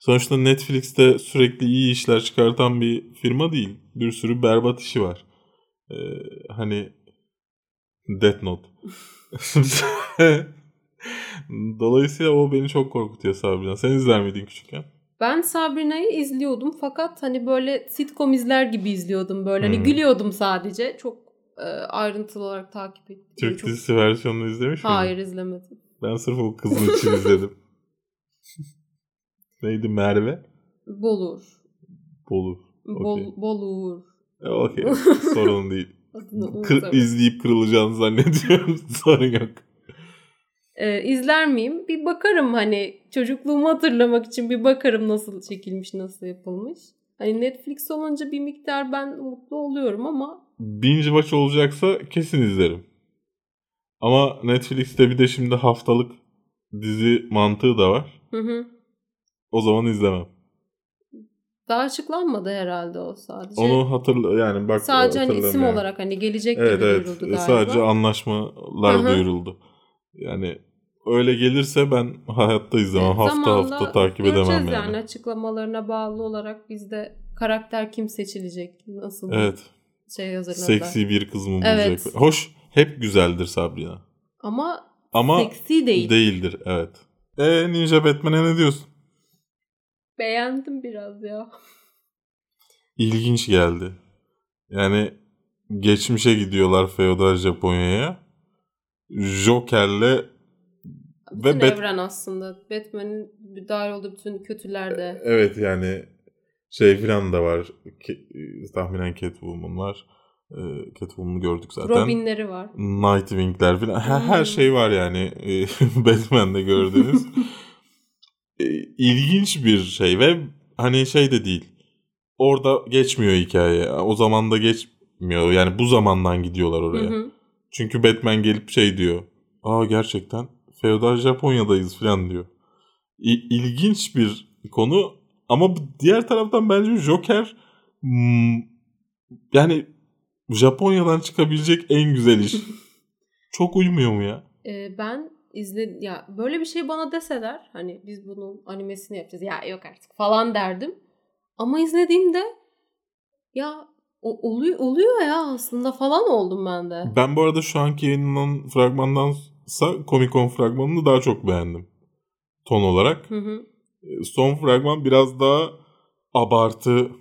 Sonuçta Netflix'te sürekli iyi işler çıkartan bir firma değil. Bir sürü berbat işi var. Ee, hani Death Note. Dolayısıyla o beni çok korkutuyor Sabrina. Sen izler miydin küçükken? Ben Sabrina'yı izliyordum fakat hani böyle sitcom izler gibi izliyordum böyle. Hmm. Hani gülüyordum sadece. Çok e, ayrıntılı olarak takip ettim. Türk çok... dizisi versiyonunu izlemiş miydin? Hayır, izlemedim. Ben sırf o kızın için izledim. Neydi, Merve? Bolur. Bolur. Okay. Bol, Bolur. E, okey. Sorun değil. Kır, izleyip kırılacağını zannediyorum. Sorun yok. Ee, izler miyim? Bir bakarım, hani çocukluğumu hatırlamak için bir bakarım nasıl çekilmiş, nasıl yapılmış. Hani Netflix olunca bir miktar ben mutlu oluyorum ama. Binge watch olacaksa kesin izlerim. Ama Netflix'te bir de şimdi haftalık dizi mantığı da var. Hı hı. O zaman izlemem. Daha açıklanmadı herhalde o sadece. Onu hatırla yani bak. Sadece hani isim yani olarak hani gelecek evet, gibi evet, duyuruldu galiba. Sadece anlaşmalar hı hı. duyuruldu. Yani öyle gelirse ben hayatta izlemem. Evet, hafta hafta takip edemem yani. Göreceğiz yani açıklamalarına bağlı olarak bizde karakter kim seçilecek, nasıl evet. şey hazırlanacak. Seksi bir kız mı bulacak? Evet. Hoş, hep güzeldir Sabrina. Ama, Ama seksi değil. Değildir evet. E Ninja Batman'e ne diyorsun? Beğendim biraz ya. İlginç geldi. Yani geçmişe gidiyorlar feodal Japonya'ya. Joker'le bütün ve evren Bat- aslında. Batman'in dahil olduğu bütün kötülerde. Evet yani şey filan da var. Ke- tahminen Catwoman var. E, Catwoman'ı gördük zaten. Robin'leri var. Nightwing'ler filan. Her, hmm. her şey var yani. Batman'de gördüğünüz. İlginç bir şey ve hani şey de değil. Orada geçmiyor hikaye. O zaman da geçmiyor. Yani bu zamandan gidiyorlar oraya. Hı hı. Çünkü Batman gelip şey diyor. Aa gerçekten feodal Japonya'dayız falan diyor. İ- İlginç bir konu ama diğer taraftan bence Joker hmm, yani Japonya'dan çıkabilecek en güzel iş. Çok uymuyor mu ya? Ee, ben İzle, ya böyle bir şey bana deseler hani biz bunun animesini yapacağız ya yok artık falan derdim ama izlediğimde ya o, oluyor, oluyor ya aslında falan oldum ben de. Ben bu arada şu anki yayınlanan fragmandansa Comic Con fragmanını daha çok beğendim ton olarak. Hı hı. Son fragman biraz daha abartıydı.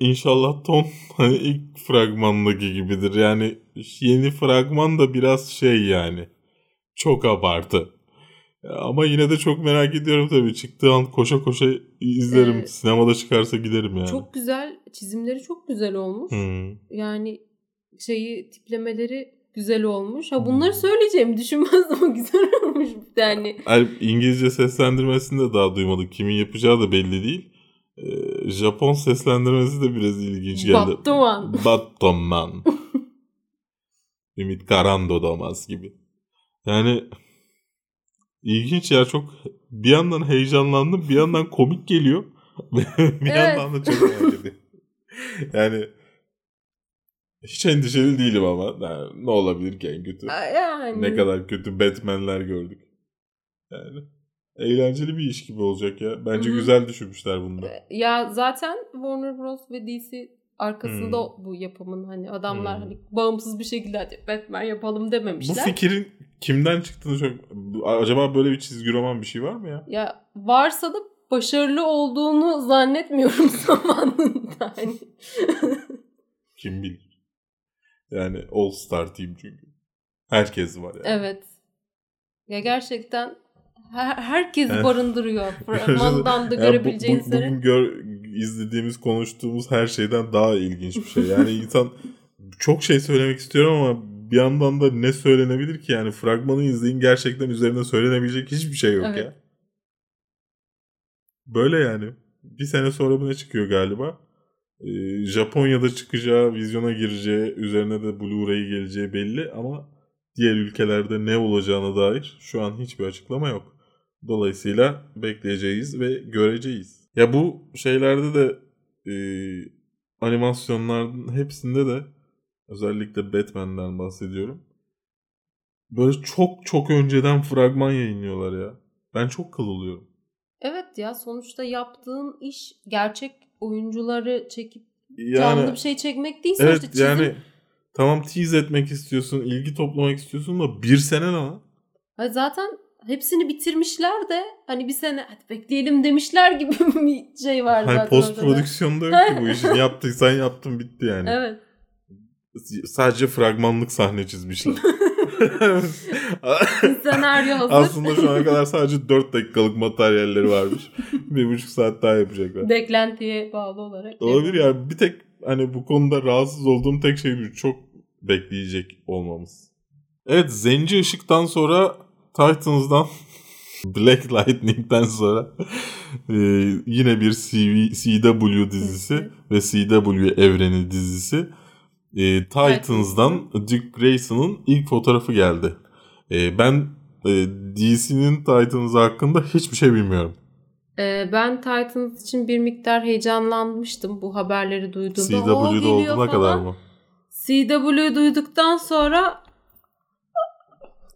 İnşallah ton hani ilk fragmandaki gibidir yani yeni fragman da biraz şey yani çok abartı. Ama yine de çok merak ediyorum tabii. Çıktığı an koşa koşa izlerim. Ee, Sinemada çıkarsa giderim yani. Çok güzel. Çizimleri çok güzel olmuş. Hmm. Yani şeyi tiplemeleri güzel olmuş. Ha bunları hmm. söyleyeceğimi düşünmezdim ama güzel olmuş yani. yani. İngilizce seslendirmesini de daha duymadık. Kimin yapacağı da belli değil. Ee, Japon seslendirmesi de biraz ilginç geldi. Batman. Batman. Ümit Karandodamas gibi. Yani ilginç ya, çok bir yandan heyecanlandım, bir yandan komik geliyor. bir evet. yandan da çok merak ediyorum. Yani hiç endişeli değilim ama yani, ne olabilir ki en kötü? Yani. Ne kadar kötü Batman'ler gördük. Yani eğlenceli bir iş gibi olacak ya. Bence Hı-hı. güzel düşünmüşler bunda. Ya zaten Warner Bros ve D C arkasında hmm. bu yapımın hani adamlar hmm. hani bağımsız bir şekilde Batman yapalım dememişler. Bu fikrin kimden çıktığını çok... Acaba böyle bir çizgi roman bir şey var mı ya? Ya varsa da başarılı olduğunu zannetmiyorum zamanında. Hani. Kim bilir? Yani All Star Team çünkü. Herkes var yani. Evet. Ya gerçekten her- herkes barındırıyor. Fragmandan da görebileceğiniz üzere. Bugün gör... izlediğimiz, konuştuğumuz her şeyden daha ilginç bir şey. Yani insan çok şey söylemek istiyorum ama bir yandan da ne söylenebilir ki? Yani fragmanı izleyin, gerçekten üzerine söylenebilecek hiçbir şey yok evet. ya. Böyle yani. Bir sene sonra bu ne çıkıyor galiba? Ee, Japonya'da çıkacağı, vizyona gireceği, üzerine de Blu-ray geleceği belli ama diğer ülkelerde ne olacağına dair şu an hiçbir açıklama yok. Dolayısıyla bekleyeceğiz ve göreceğiz. Ya bu şeylerde de e, animasyonların hepsinde de özellikle Batman'den bahsediyorum. Böyle çok çok önceden fragman yayınlıyorlar ya. Ben çok kıl oluyorum. Evet ya, sonuçta yaptığın iş gerçek oyuncuları çekip yani, canlı bir şey çekmek değil. Evet işte yani tamam, tease etmek istiyorsun, ilgi toplamak istiyorsun da bir sene ne lan? Hayır zaten... Hepsini bitirmişler de hani bir sene hadi bekleyelim demişler gibi bir şey var zaten. Hani post prodüksiyonda yok ki bu işin. Yaptıysan yaptın bitti yani. Evet. S- sadece fragmanlık sahne çizmişler. Senaryo hazır. Aslında şu ana kadar sadece dört dakikalık materyalleri varmış. bir buçuk saat daha yapacaklar. Beklentiye bağlı olarak. Olabilir yani, bir tek hani bu konuda rahatsız olduğum tek şey bir çok bekleyecek olmamız. Evet, Zenci Işık'tan sonra Titans'dan Black Lightning'den sonra e, yine bir C W dizisi ve C W evreni dizisi. E, Titans'dan Dick Grayson'ın ilk fotoğrafı geldi. E, ben e, D C'nin Titans hakkında hiçbir şey bilmiyorum. E, ben Titans için bir miktar heyecanlanmıştım bu haberleri duyduğumda. C W'da olduğuna kadar mı? C W'yu duyduktan sonra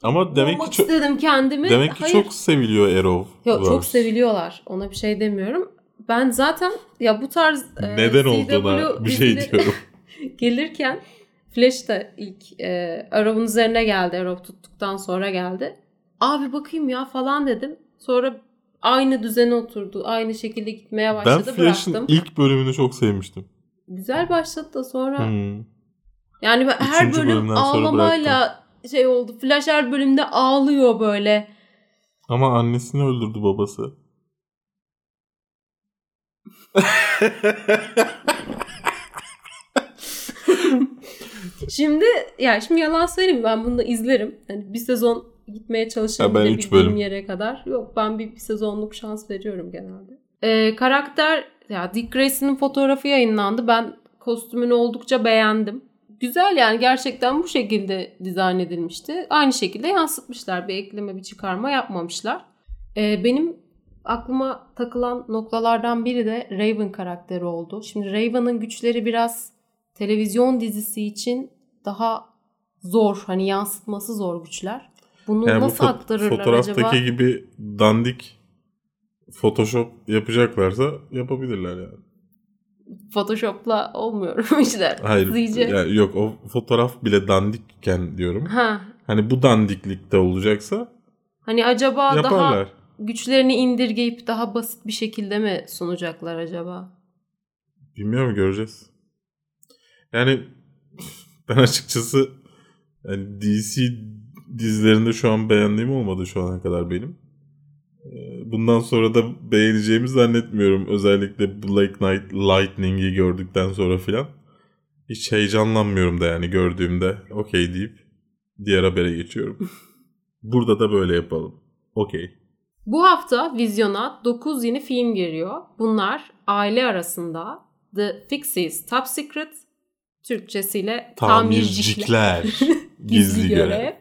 ama demek ki çok istedim kendimi. Demek ki Hayır. çok seviliyor Arrow. Yok, çok seviliyorlar. Ona bir şey demiyorum. Ben zaten ya bu tarz neden e, olduğuna bir şey diyorum. Gelirken Flash da ilk e, Arrow'un üzerine geldi. Arrow tuttuktan sonra geldi. Abi bakayım ya falan dedim. Sonra aynı düzene oturdu. Aynı şekilde gitmeye başladı. Ben Flash'ın bıraktım. İlk bölümünü çok sevmiştim. Güzel başladı da sonra hmm. yani her Üçüncü bölüm ağlamayla bıraktım. Şey oldu. Flash her bölümde ağlıyor böyle. Ama annesini öldürdü babası. Şimdi yani şimdi yalan söyleyeyim, ben bunu da izlerim. Yani bir sezon gitmeye çalışırım ya, bildiğim yere kadar. Yok, ben bir, bir sezonluk şans veriyorum genelde. Ee, karakter ya Dick Grayson'ın fotoğrafı yayınlandı. Ben kostümünü oldukça beğendim. Güzel yani, gerçekten bu şekilde dizayn edilmişti. Aynı şekilde yansıtmışlar. Bir ekleme, bir çıkarma yapmamışlar. Ee, benim aklıma takılan noktalardan biri de Raven karakteri oldu. Şimdi Raven'ın güçleri biraz televizyon dizisi için daha zor. Hani yansıtması zor güçler. Bunu yani nasıl bu fo- aktarırlar fotoğraftaki acaba? Fotoğraftaki gibi dandik Photoshop yapacaklarsa yapabilirler yani. Photoshop'la olmuyorum işte. Hayır. Yani yok, o fotoğraf bile dandikken diyorum. Ha. Hani bu dandiklikte olacaksa hani acaba yaparlar. Daha güçlerini indirgeyip daha basit bir şekilde mi sunacaklar acaba? Bilmiyorum, göreceğiz. Yani ben açıkçası yani D C dizilerinde şu an beğendiğim olmadı şu ana kadar benim. Bundan sonra da beğeneceğimi zannetmiyorum. Özellikle Black Knight Lightning'i gördükten sonra filan. Hiç heyecanlanmıyorum da yani, gördüğümde okey deyip diğer habere geçiyorum. Burada da böyle yapalım. Okey. Bu hafta vizyona dokuz yeni film geliyor. Bunlar aile arasında The Fixies Top Secret, Türkçesiyle Tamircikler, Tamircikler. Gizli Görev,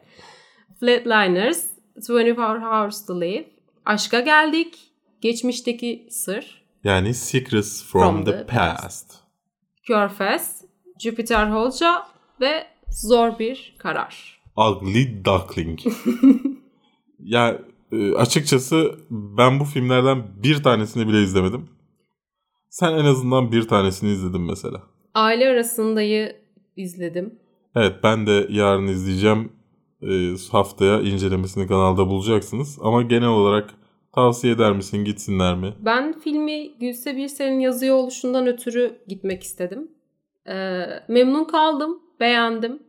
Flatliners, twenty four hours to Live, Aşka Geldik, Geçmişteki Sır, yani Secrets from, from the, the Past, past. Körfez, Jupiter Hoca ve Zor Bir Karar. Ugly Duckling. Ya açıkçası ben bu filmlerden bir tanesini bile izlemedim. Sen en azından bir tanesini izledin mesela. Aile Arasında'yı izledim. Evet, ben de yarın izleyeceğim. Haftaya incelemesini kanalda bulacaksınız. Ama genel olarak tavsiye eder misin, gitsinler mi? Ben filmi Gülse Birsel'in yazıyor oluşundan ötürü gitmek istedim. Ee, memnun kaldım, beğendim.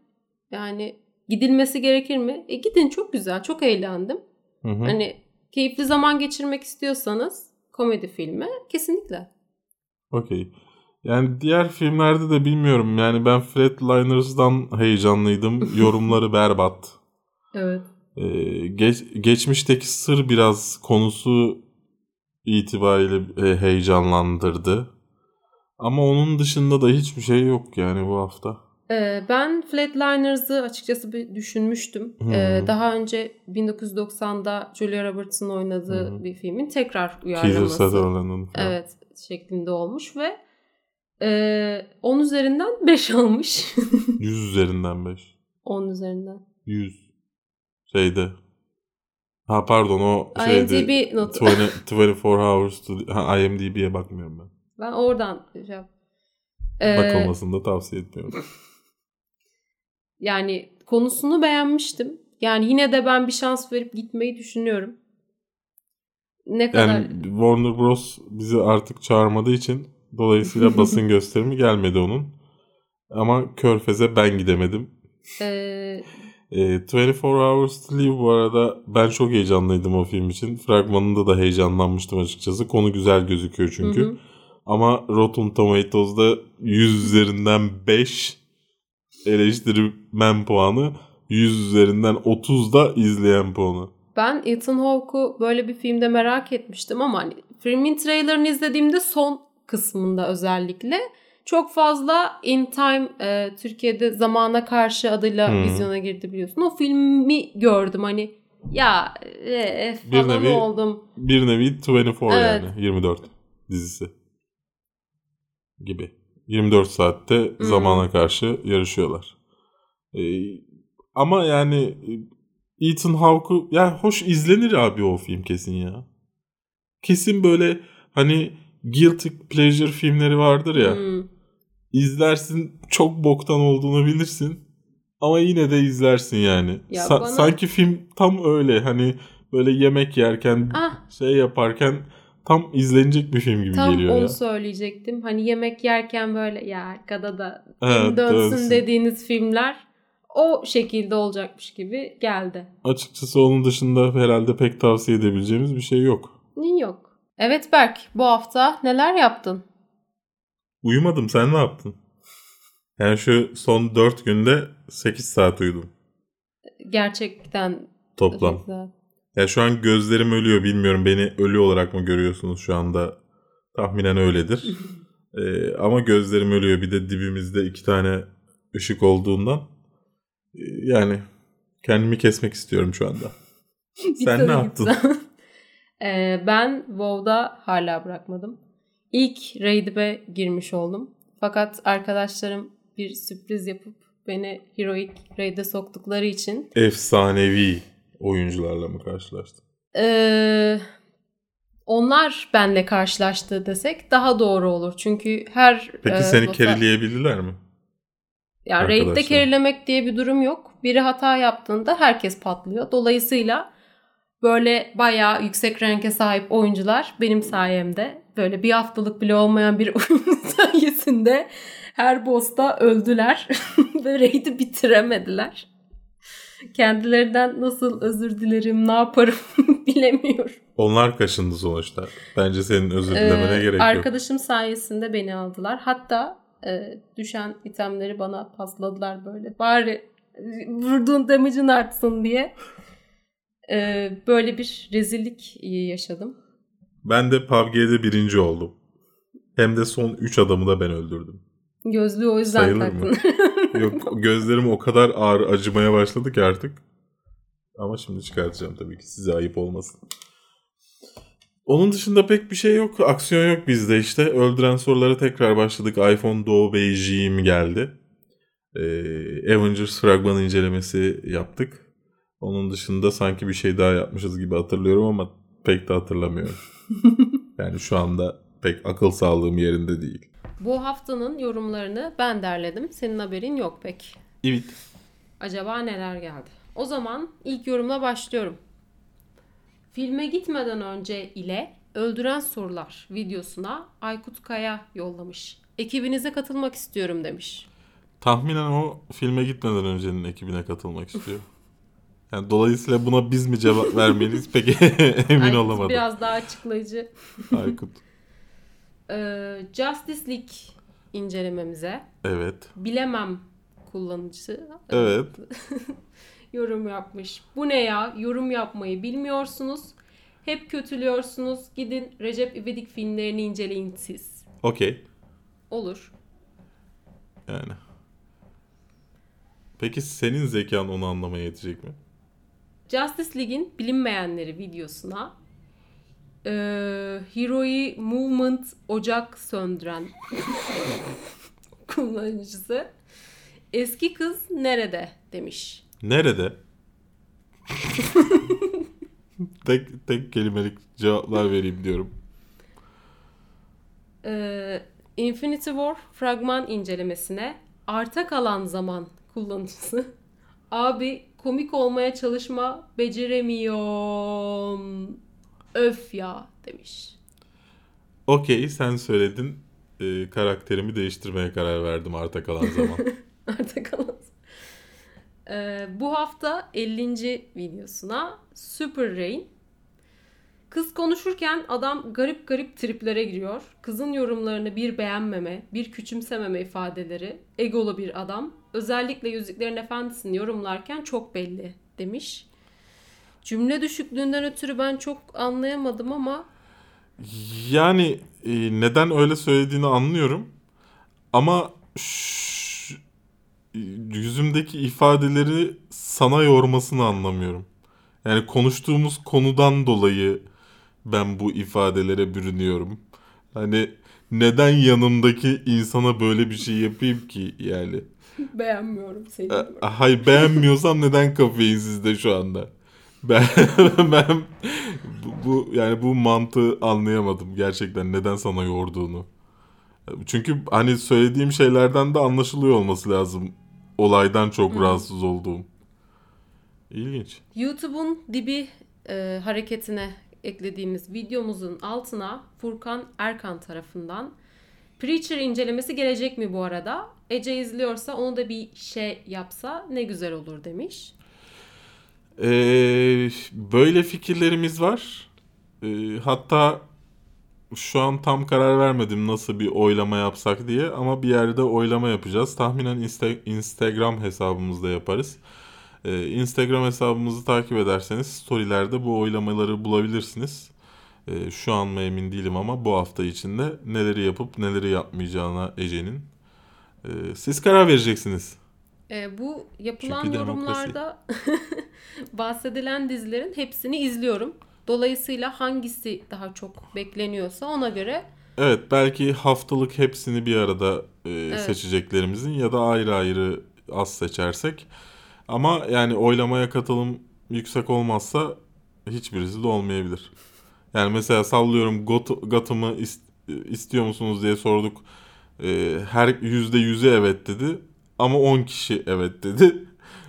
Yani gidilmesi gerekir mi? E, gidin, çok güzel, çok eğlendim. Hı hı. Hani keyifli zaman geçirmek istiyorsanız komedi filmi kesinlikle. Okey. Yani diğer filmlerde de bilmiyorum. Yani ben Flatliners'dan heyecanlıydım. Yorumları berbat. Evet. Ee, geç, geçmişteki sır biraz konusu itibariyle e, heyecanlandırdı. Ama onun dışında da hiçbir şey yok yani bu hafta. Ee, ben Flatliners'ı açıkçası bir düşünmüştüm. Hmm. Ee, daha önce bin dokuz yüz doksanda Julia Roberts'ın oynadığı hmm. bir filmin tekrar uyarlaması. Kaiser Evet şeklinde olmuş ve ee, on üzerinden beş almış. yüz üzerinden beş. on üzerinden. yüz. Şeyde. Ha pardon, o şeyde. IMDb notu. yirmi, yirmi dört hours to... Ha, IMDb'ye bakmıyorum ben. Ben oradan. Ee, Bakılmasını da tavsiye etmiyorum. Yani konusunu beğenmiştim. Yani yine de ben bir şans verip gitmeyi düşünüyorum. Ne kadar. Yani Warner Bros. Bizi artık çağırmadığı için dolayısıyla basın gösterimi gelmedi onun. Ama Körfez'e ben gidemedim. Ee, E, yirmi dört Hours to Live bu arada ben çok heyecanlıydım o film için. Fragmanında da heyecanlanmıştım açıkçası. Konu güzel gözüküyor çünkü. Hı hı. Ama Rotten Tomatoes'da yüz üzerinden beş eleştirmen puanı, yüz üzerinden otuz da izleyen puanı. Ben Ethan Hawke'u böyle bir filmde merak etmiştim ama hani filmin trailerını izlediğimde son kısmında özellikle çok fazla In Time e, Türkiye'de Zamana Karşı adıyla hmm. vizyona girdi biliyorsun. O filmi gördüm hani ya e, e, falan bir nevi, oldum. Bir nevi yirmi dört evet. Yani yirmi dört dizisi gibi. yirmi dört saatte hmm. zamana karşı yarışıyorlar. E, ama yani Ethan Hawke'u ya yani hoş izlenir abi o film kesin ya. Kesin böyle hani guilty pleasure filmleri vardır ya. Hmm. İzlersin, çok boktan olduğunu bilirsin ama yine de izlersin yani. Ya Sa- bana... Sanki film tam öyle hani böyle yemek yerken ah. şey yaparken tam izlenecek bir film gibi tam geliyor ya. Tam onu söyleyecektim. Hani yemek yerken böyle ya arkada da evet, dönsün, dönsün dediğiniz filmler o şekilde olacakmış gibi geldi. Açıkçası onun dışında herhalde pek tavsiye edebileceğimiz bir şey yok. Yok. Evet Berk, bu hafta neler yaptın? Uyumadım, sen ne yaptın? Yani şu son dört günde sekiz saat uyudum. Gerçekten. Toplam. Ya yani şu an gözlerim ölüyor, bilmiyorum beni ölü olarak mı görüyorsunuz şu anda? Tahminen öyledir. ee, ama gözlerim ölüyor, bir de dibimizde iki tane ışık olduğundan. Yani kendimi kesmek istiyorum şu anda. Sen ne yaptın? Ben WoW'da hala bırakmadım. İlk raid'ime girmiş oldum. Fakat arkadaşlarım bir sürpriz yapıp beni heroic raid'e soktukları için... Efsanevi oyuncularla mı karşılaştın? Ee, onlar benle karşılaştı desek daha doğru olur. Çünkü her... Peki e, seni bossa... kerileyebilirler mi? Ya yani raid'de kerilemek diye bir durum yok. Biri hata yaptığında herkes patlıyor. Dolayısıyla... Böyle bayağı yüksek ranke sahip oyuncular benim sayemde böyle bir haftalık bile olmayan bir oyun sayesinde her boss'ta öldüler ve raid'i bitiremediler. Kendilerinden nasıl özür dilerim, ne yaparım bilemiyorum. Onlar kaşındı sonuçta. Bence senin özür dilemene ee, gerek yok. Arkadaşım sayesinde beni aldılar. Hatta e, düşen itemleri bana pasladılar böyle. Bari vurduğun damage'in artsın diye. Böyle bir rezillik yaşadım. Ben de P U B G'de birinci oldum. Hem de son üç adamı da ben öldürdüm. Gözlüğü o yüzden sayılır taktın. Mı? Yok, gözlerim o kadar ağır acımaya başladı ki artık. Ama şimdi çıkartacağım tabii ki, size ayıp olmasın. Onun dışında pek bir şey yok. Aksiyon yok bizde işte. Öldüren sorulara tekrar başladık. iPhone Doğu Beijing geldi. Ee, Avengers fragman incelemesi yaptık. Onun dışında sanki bir şey daha yapmışız gibi hatırlıyorum ama pek de hatırlamıyorum. Yani şu anda pek akıl sağlığım yerinde değil. Bu haftanın yorumlarını ben derledim. Senin haberin yok pek. Evet. Acaba neler geldi? O zaman ilk yorumla başlıyorum. Filme gitmeden önce ile Öldüren Sorular videosuna Aykut Kaya yollamış. Ekibinize katılmak istiyorum demiş. Tahminen o filme gitmeden öncenin ekibine katılmak istiyor. Yani dolayısıyla buna biz mi cevap vermeliyiz peki emin Aykut olamadım. Biraz daha açıklayıcı. Aykut. ee, Justice League incelememize. Evet. Bilemem kullanıcısı. Evet. Yorum yapmış. Bu ne ya? Yorum yapmayı bilmiyorsunuz. Hep kötülüyorsunuz. Gidin Recep İvedik filmlerini inceleyin siz. Okey. Olur. Yani. Peki senin zekan onu anlamaya yetecek mi? Justice League'in bilinmeyenleri videosuna e, Heroic Movement ocak söndüren kullanıcısı eski kız nerede demiş. Nerede? tek tek kelimelik cevaplar vereyim diyorum. E, Infinity War fragman incelemesine arta kalan zaman kullanıcısı abi komik olmaya çalışma, beceremiyorum. Öf ya demiş. Okey, sen söyledin. Ee, karakterimi değiştirmeye karar verdim arta kalan zaman. Arta kalan zaman. Ee, bu hafta ellinci videosuna Super Rain. Kız konuşurken adam garip garip triplere giriyor. Kızın yorumlarını bir beğenmeme, bir küçümsememe ifadeleri. Egolu bir adam. Özellikle Yüzüklerin Efendisi'ni yorumlarken çok belli demiş. Cümle düşüklüğünden ötürü ben çok anlayamadım ama... Yani e, neden öyle söylediğini anlıyorum. Ama şş, yüzümdeki ifadeleri sana yormasını anlamıyorum. Yani konuştuğumuz konudan dolayı ben bu ifadelere bürünüyorum. Hani neden yanımdaki insana böyle bir şey yapayım ki yani? Beğenmiyorum seni. Hayır, beğenmiyorsam neden kafeinsizde şu anda? Ben ben bu, bu yani bu mantığı anlayamadım gerçekten, neden sana yorduğunu. Çünkü hani söylediğim şeylerden de anlaşılıyor olması lazım. Olaydan çok hmm. rahatsız olduğum. İlginç. YouTube'un dibi e, hareketine eklediğimiz videomuzun altına Furkan Erkan tarafından Preacher incelemesi gelecek mi bu arada? Ece izliyorsa onu da bir şey yapsa ne güzel olur demiş. Ee, böyle fikirlerimiz var. Ee, hatta şu an tam karar vermedim nasıl bir oylama yapsak diye, ama bir yerde oylama yapacağız. Tahminen insta- Instagram hesabımızda yaparız. Ee, Instagram hesabımızı takip ederseniz storylerde bu oylamaları bulabilirsiniz. Ee, şu an mı emin değilim ama bu hafta içinde neleri yapıp neleri yapmayacağına Ece'nin. Ee, siz karar vereceksiniz. E, bu yapılan yorumlarda bahsedilen dizilerin hepsini izliyorum. Dolayısıyla hangisi daha çok bekleniyorsa ona göre... Evet, belki haftalık hepsini bir arada e, evet. seçeceklerimizin ya da ayrı ayrı az seçersek. Ama yani oylamaya katılım yüksek olmazsa hiçbirisi de olmayabilir. Yani mesela sallıyorum Got- Gotham'ı ist- istiyor musunuz diye sorduk. E, her yüzde yüz'ü evet dedi. Ama on kişi evet dedi.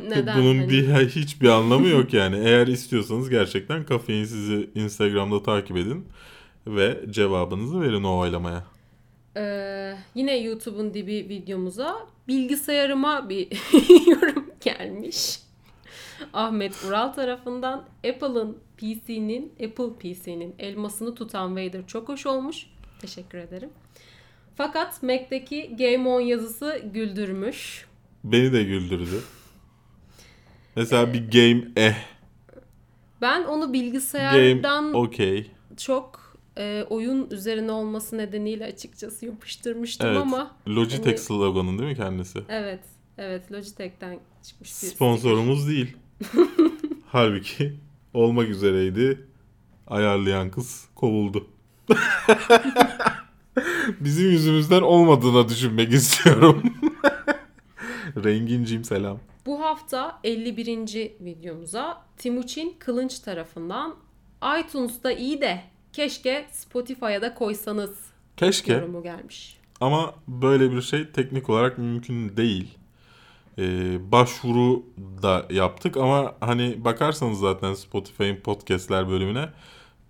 Neden? Bunun hani? bir hiçbir anlamı yok yani. Eğer istiyorsanız gerçekten Kafeinsiz'i Instagram'da takip edin ve cevabınızı verin o oylamaya. Ee, yine YouTube'un dibi videomuza bilgisayarıma bir yorum gelmiş. Ahmet Ural tarafından Apple'ın P C'nin, Apple P C'nin elmasını tutan Vader çok hoş olmuş. Teşekkür ederim. Fakat Mac'teki Game On yazısı güldürmüş. Beni de güldürdü. Mesela ee, bir Game eh. Ben onu bilgisayardan game, okay. çok e, oyun üzerine olması nedeniyle açıkçası yapıştırmıştım evet, ama. Logitech hani, sloganı değil mi kendisi? Evet. Evet, Logitech'ten çıkmış. Sponsorumuz değil. Halbuki olmak üzereydi. Ayarlayan kız kovuldu. Bizim yüzümüzden olmadığını düşünmek istiyorum. Rengincim selam. Bu hafta elli birinci videomuza Timuçin Kılınç tarafından iTunes'ta iyi de keşke Spotify'a da koysanız. Keşke. Yorumu gelmiş. Ama böyle bir şey teknik olarak mümkün değil. Ee, başvuru da yaptık ama hani bakarsanız zaten Spotify'ın podcastler bölümüne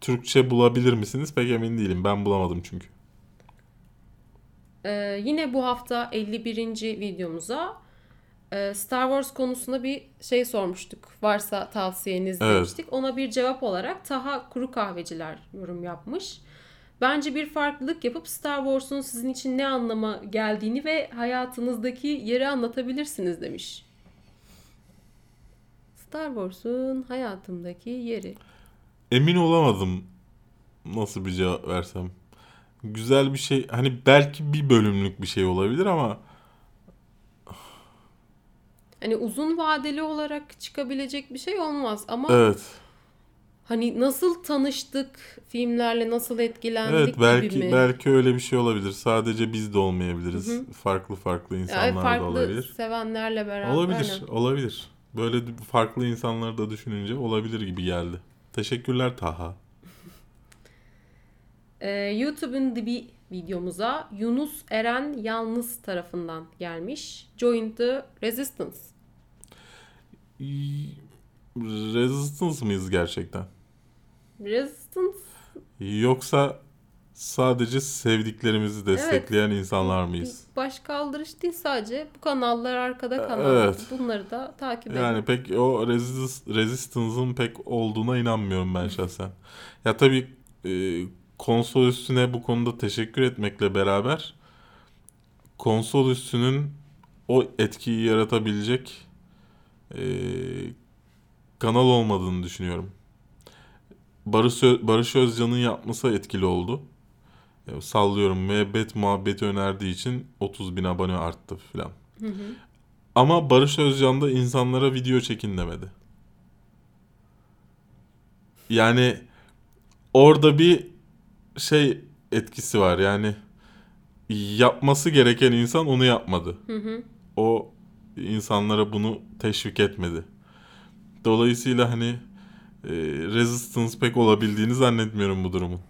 Türkçe bulabilir misiniz? Pek emin değilim. Ben bulamadım çünkü. Ee, yine bu hafta elli birinci videomuza e, Star Wars konusunda bir şey sormuştuk. Varsa tavsiyeniz evet. demiştik. Ona bir cevap olarak Taha Kuru Kahveciler yorum yapmış. Bence bir farklılık yapıp Star Wars'un sizin için ne anlama geldiğini ve hayatınızdaki yeri anlatabilirsiniz demiş. Star Wars'un hayatımdaki yeri. Emin olamadım nasıl bir cevap versem. Güzel bir şey. Hani belki bir bölümlük bir şey olabilir ama hani uzun vadeli olarak çıkabilecek bir şey olmaz ama evet. Hani nasıl tanıştık filmlerle, nasıl etkilendik evet, belki, gibi mi? Belki öyle bir şey olabilir. Sadece biz de olmayabiliriz. Hı-hı. Farklı farklı insanlar yani farklı da olabilir. Farklı sevenlerle beraber. Olabilir, hani. olabilir. Böyle farklı insanları da düşününce olabilir gibi geldi. Teşekkürler Taha. YouTube'un dibi videomuza Yunus Eren Yalnız tarafından gelmiş. Join the Resistance. Resistance mıyız gerçekten? Resistance. Yoksa Sadece sevdiklerimizi destekleyen evet, insanlar mıyız? Başkaldırış değil, sadece bu kanallar arkada kalıyor. Evet. Bunları da takip edin. Yani pek o resist, Resistance'ın pek olduğuna inanmıyorum ben şahsen. Ya tabii e, konsol üstüne bu konuda teşekkür etmekle beraber konsol üstünün o etkiyi yaratabilecek e, kanal olmadığını düşünüyorum. Barış, Ö- Barış Özcan'ın yapması etkili oldu. Sallıyorum, muhabbet muhabbeti önerdiği için otuz bin abone arttı filan. Hı hı. Ama Barış Özcan da insanlara video çekin demedi. Yani orada bir şey etkisi var. Yani yapması gereken insan onu yapmadı. Hı hı. O insanlara bunu teşvik etmedi. Dolayısıyla hani e, resistance pek olabildiğini zannetmiyorum bu durumun.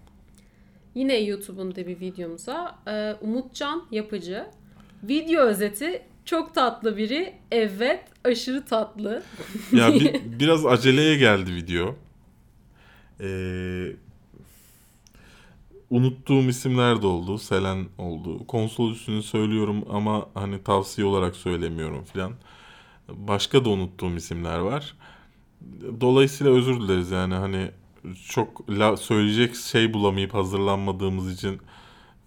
Yine YouTube'un da bir videomuza Umutcan Yapıcı, video özeti, çok tatlı biri, evet aşırı tatlı. Ya bir, biraz aceleye geldi video. Ee, unuttuğum isimler de oldu, Selen oldu. Konsol üstünü söylüyorum ama hani tavsiye olarak söylemiyorum filan. Başka da unuttuğum isimler var. Dolayısıyla özür dileriz yani hani. Çok la, söyleyecek şey bulamayıp hazırlanmadığımız için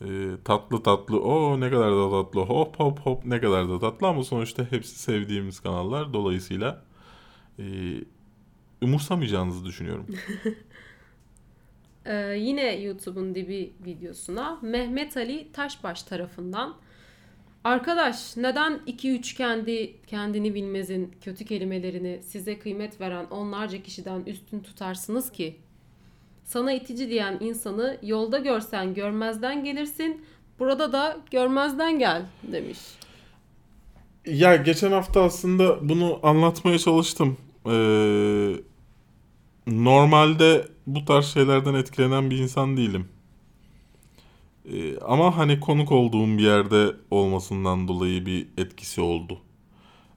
e, tatlı tatlı o ne kadar da tatlı hop hop hop ne kadar da tatlı ama sonuçta hepsi sevdiğimiz kanallar, dolayısıyla e, umursamayacağınızı düşünüyorum. ee, yine YouTube'un dibi videosuna Mehmet Ali Taşbaş tarafından arkadaş neden iki üç kendi kendini bilmezin kötü kelimelerini size kıymet veren onlarca kişiden üstün tutarsınız ki? Sana itici diyen insanı yolda görsen görmezden gelirsin, burada da görmezden gel demiş. Ya geçen hafta aslında bunu anlatmaya çalıştım. Ee, normalde bu tarz şeylerden etkilenen bir insan değilim. Ee, ama hani konuk olduğum bir yerde olmasından dolayı bir etkisi oldu.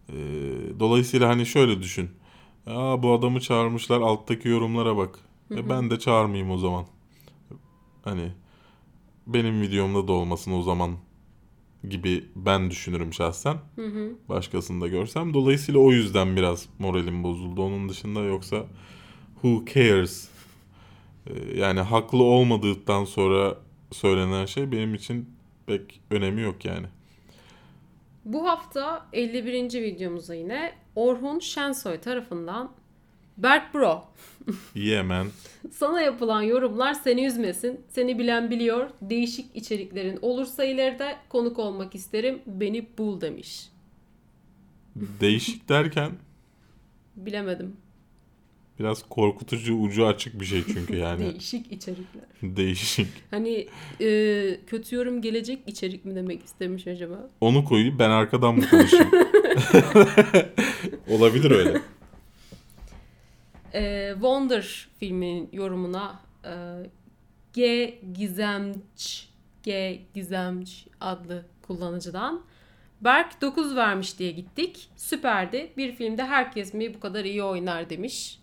Ee, dolayısıyla hani şöyle düşün. Aa, bu adamı çağırmışlar, alttaki yorumlara bak. E ben de çağırmayayım o zaman. Hani benim videomda da olmasın o zaman gibi ben düşünürüm şahsen. Hı hı. Başkasını da görsem. Dolayısıyla o yüzden biraz moralim bozuldu. Onun dışında yoksa who cares? Ee, yani haklı olmadıktan sonra söylenen şey benim için pek önemi yok yani. Bu hafta elli birinci videomuza yine Orhun Şensoy tarafından Berk Bro. Yeah man. Sana yapılan yorumlar seni üzmesin. Seni bilen biliyor. Değişik içeriklerin olursa ileride konuk olmak isterim. Beni bul demiş. Değişik derken? Bilemedim. Biraz korkutucu, ucu açık bir şey çünkü yani. Değişik içerikler. Değişik. Hani e, kötü yorum gelecek içerik mi demek istemiş acaba? Onu koyayım, ben arkadan mı konuşayım? Olabilir öyle. E, Wonder filminin yorumuna e, G. Gizemç G. Gizemç adlı kullanıcıdan Berk dokuz vermiş diye gittik. Süperdi. Bir filmde herkes mi bu kadar iyi oynar demiş.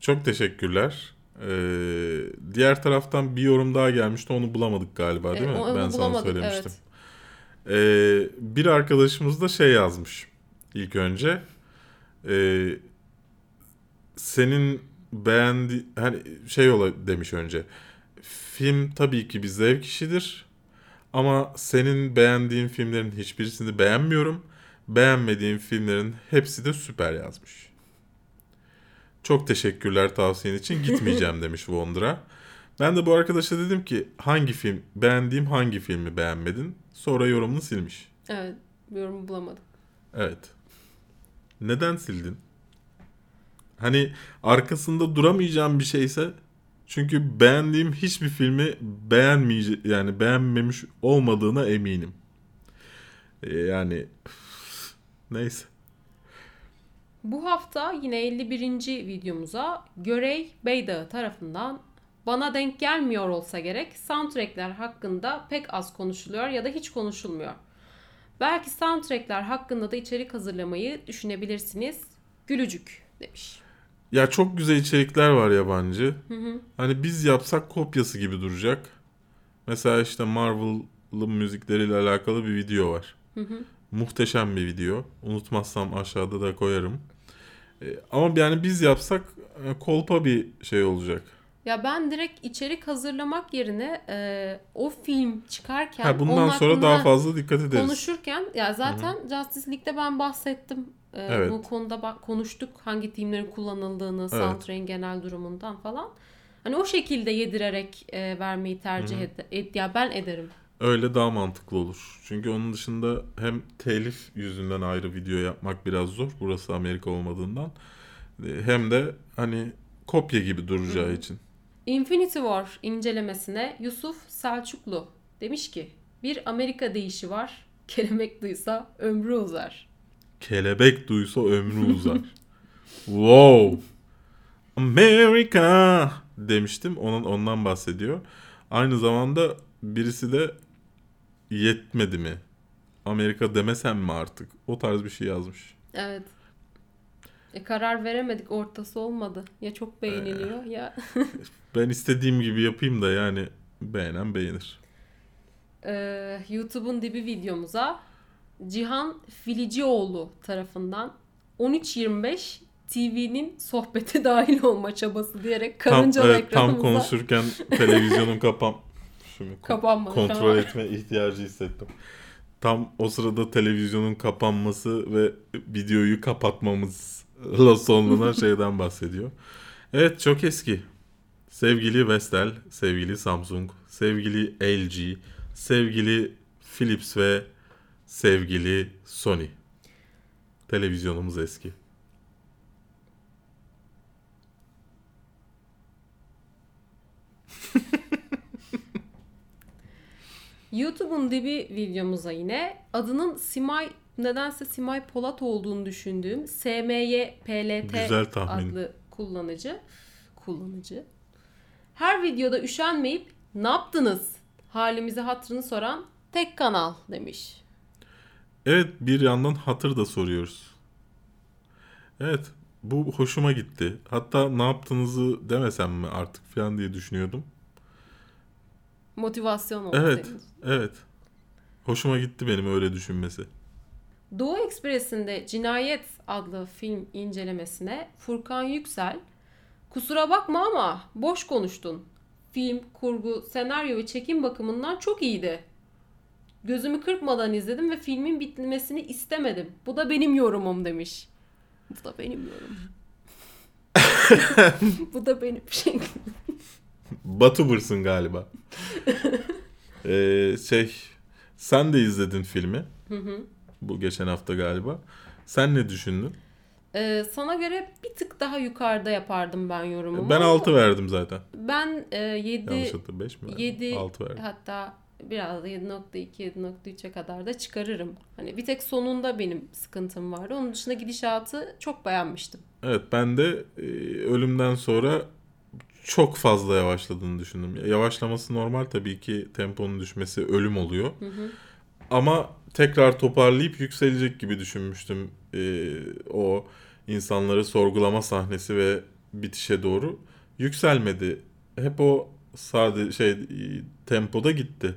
Çok teşekkürler. Ee, diğer taraftan bir yorum daha gelmişti. Onu bulamadık galiba değil e, mi? Onu ben sana söylemiştim. Evet. Ee, bir arkadaşımız da şey yazmış ilk önce. Ee, senin beğendi hani şey ola demiş önce. Film tabii ki bir zevk işidir. Ama senin beğendiğin filmlerin hiçbirisini beğenmiyorum. Beğenmediğim filmlerin hepsi de süper yazmış. Çok teşekkürler tavsiyen için, gitmeyeceğim demiş Wonder'a. Ben de bu arkadaşa dedim ki hangi film beğendiğim, hangi filmi beğenmedin? Sonra yorumunu silmiş. Evet, yorumu bulamadım. Evet. Neden sildin? Hani arkasında duramayacağım bir şeyse, çünkü beğendiğim hiçbir filmi beğenmeyece yani beğenmemiş olmadığına eminim. Ee, yani neyse. Bu hafta yine elli birinci videomuza Görey Beydağı tarafından bana denk gelmiyor olsa gerek, soundtrackler hakkında pek az konuşuluyor ya da hiç konuşulmuyor. Belki soundtrackler hakkında da içerik hazırlamayı düşünebilirsiniz. Gülücük demiş. Ya çok güzel içerikler var yabancı. Hı hı. Hani biz yapsak kopyası gibi duracak. Mesela işte Marvel'lı müzikleriyle alakalı bir video var. Hı hı. Muhteşem bir video. Unutmazsam aşağıda da koyarım. Ee, ama yani biz yapsak kolpa bir şey olacak. Ya ben direkt içerik hazırlamak yerine e, o film çıkarken ha, bundan sonra daha fazla dikkat ederiz. Konuşurken ya zaten hı-hı, Justice League'de ben bahsettim. E, evet. Bu konuda bak, konuştuk. Hangi teamlerin kullanıldığını, evet, soundtrack'in genel durumundan falan. Hani o şekilde yedirerek e, vermeyi tercih ed-, ed ya ben ederim. Öyle daha mantıklı olur. Çünkü onun dışında hem telif yüzünden ayrı video yapmak biraz zor. Burası Amerika olmadığından. Hem de hani kopya gibi duracağı hı-hı için. Infinity War incelemesine Yusuf Selçuklu demiş ki bir Amerika deyişi var. Kelebek duysa ömrü uzar. Kelebek duysa ömrü uzar. Wow. Amerika demiştim. Onun, ondan bahsediyor. Aynı zamanda birisi de yetmedi mi? Amerika demesem mi artık? O tarz bir şey yazmış. Evet. E karar veremedik, ortası olmadı. Ya çok beğeniliyor ee, ya... ben istediğim gibi yapayım da yani beğenen beğenir. Ee, YouTube'un dibi videomuza Cihan Filicioğlu tarafından on üç yirmi beş T V'nin sohbete dahil olma çabası diyerek karıncalı tam, evet, ekranımıza... Tam konuşurken televizyonun kapan... Kapanmadı. Kontrol tamam etme ihtiyacı hissettim. Tam o sırada televizyonun kapanması ve videoyu kapatmamız... La sonlanan şeyden bahsediyor. Evet, çok eski. Sevgili Vestel, sevgili Samsung, sevgili L G, sevgili Philips ve sevgili Sony. Televizyonumuz eski. YouTube'un dibi videomuza yine adının Simay, nedense Simay Polat olduğunu düşündüğüm S M Y P L T adlı kullanıcı kullanıcı. Her videoda üşenmeyip ne yaptınız halimizi hatırını soran tek kanal demiş. Evet, bir yandan hatır da soruyoruz. Evet, bu hoşuma gitti. Hatta ne yaptığınızı demesem mi artık falan diye düşünüyordum. Motivasyon oldu. Evet, senin. Evet. Hoşuma gitti benim öyle düşünmesi. Doğu Ekspresi'nde Cinayet adlı film incelemesine Furkan Yüksel, kusura bakma ama boş konuştun. Film, kurgu, senaryo ve çekim bakımından çok iyiydi. Gözümü kırpmadan izledim ve filmin bitmesini istemedim. Bu da benim yorumum demiş. Bu da benim yorumum. Bu da benim şey. Batubursun galiba. ee, şey, sen de izledin filmi. Hı hı. Bu geçen hafta galiba. Sen ne düşündün? Ee, sana göre bir tık daha yukarıda yapardım ben yorumumu. Ben altı verdim zaten. Ben e, yedi... Yanlış hatırladım, beş mi verdim? yedi, altı verdim. Hatta biraz da yedi nokta iki yedi nokta üçe kadar da çıkarırım. Hani bir tek sonunda benim sıkıntım vardı. Onun dışında gidişatı çok beğenmiştim. Evet, ben de e, ölümden sonra çok fazla yavaşladığını düşündüm. Yavaşlaması normal tabii ki, temponun düşmesi ölüm oluyor. Hı hı. Ama tekrar toparlayıp yükselecek gibi düşünmüştüm ee, o insanları sorgulama sahnesi ve bitişe doğru. Yükselmedi. Hep o sadece şey tempoda gitti.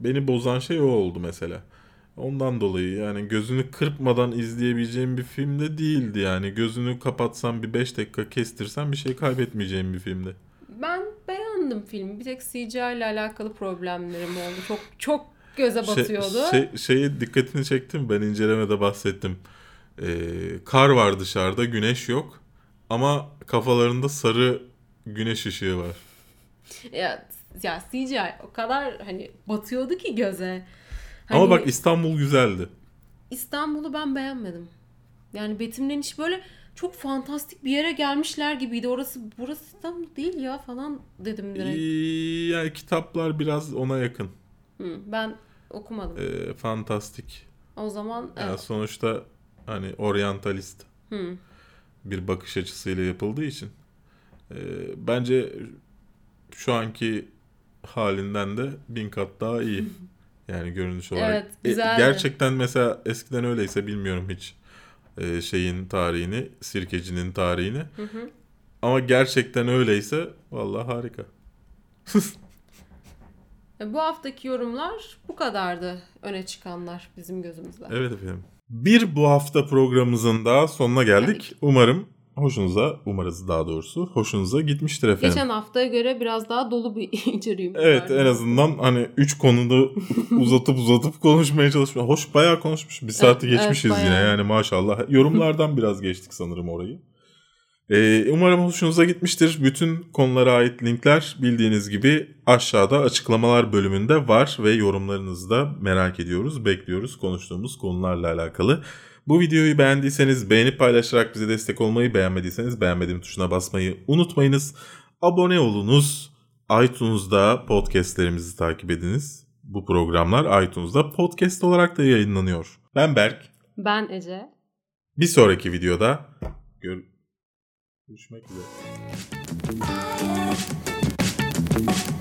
Beni bozan şey o oldu mesela. Ondan dolayı yani gözünü kırpmadan izleyebileceğim bir film de değildi yani. Gözünü kapatsam bir beş dakika kestirsen bir şey kaybetmeyeceğim bir filmdi. Ben beğendim filmi. Bir tek C G I ile alakalı problemlerim oldu. Çok çok göze batıyordu. Şey, şey, şeyi dikkatini çektim. Ben incelemede bahsettim. Ee, kar var dışarıda, güneş yok. Ama kafalarında sarı güneş ışığı var. Ya, ya C G I o kadar hani batıyordu ki göze. Hani, ama bak İstanbul güzeldi. İstanbul'u ben beğenmedim. Yani betimleniş böyle çok fantastik bir yere gelmişler gibiydi. Orası burası İstanbul değil ya falan dedim direkt. Ee, yani kitaplar biraz ona yakın. Hı, ben okumadım. Ee, fantastik. O zaman evet. Yani sonuçta hani oryantalist hı bir bakış açısıyla yapıldığı için ee, bence şu anki halinden de bin kat daha iyi. Hı. Yani görünüş olarak. Evet, güzeldi. E, gerçekten mesela eskiden öyleyse bilmiyorum hiç e, şeyin tarihini, sirkecinin tarihini. Hı hı. Ama gerçekten öyleyse vallahi harika. Bu haftaki yorumlar bu kadardı, öne çıkanlar bizim gözümüzde. Evet efendim. Bir bu hafta programımızın daha sonuna geldik. geldik. Umarım hoşunuza, umarız daha doğrusu hoşunuza gitmiştir efendim. Geçen haftaya göre biraz daha dolu bir içeriğim. Evet, en azından hani üç konuda uzatıp uzatıp konuşmaya çalışıyoruz. Hoş, bayağı konuşmuş. Bir saati evet, geçmişiz evet, yine yani maşallah. Yorumlardan biraz geçtik sanırım orayı. Umarım hoşunuza gitmiştir. Bütün konulara ait linkler bildiğiniz gibi aşağıda açıklamalar bölümünde var ve yorumlarınızı da merak ediyoruz, bekliyoruz konuştuğumuz konularla alakalı. Bu videoyu beğendiyseniz beğenip paylaşarak bize destek olmayı, beğenmediyseniz beğenmedim tuşuna basmayı unutmayınız. Abone olunuz. iTunes'da podcastlerimizi takip ediniz. Bu programlar iTunes'da podcast olarak da yayınlanıyor. Ben Berk. Ben Ece. Bir sonraki videoda görüşmek üzere.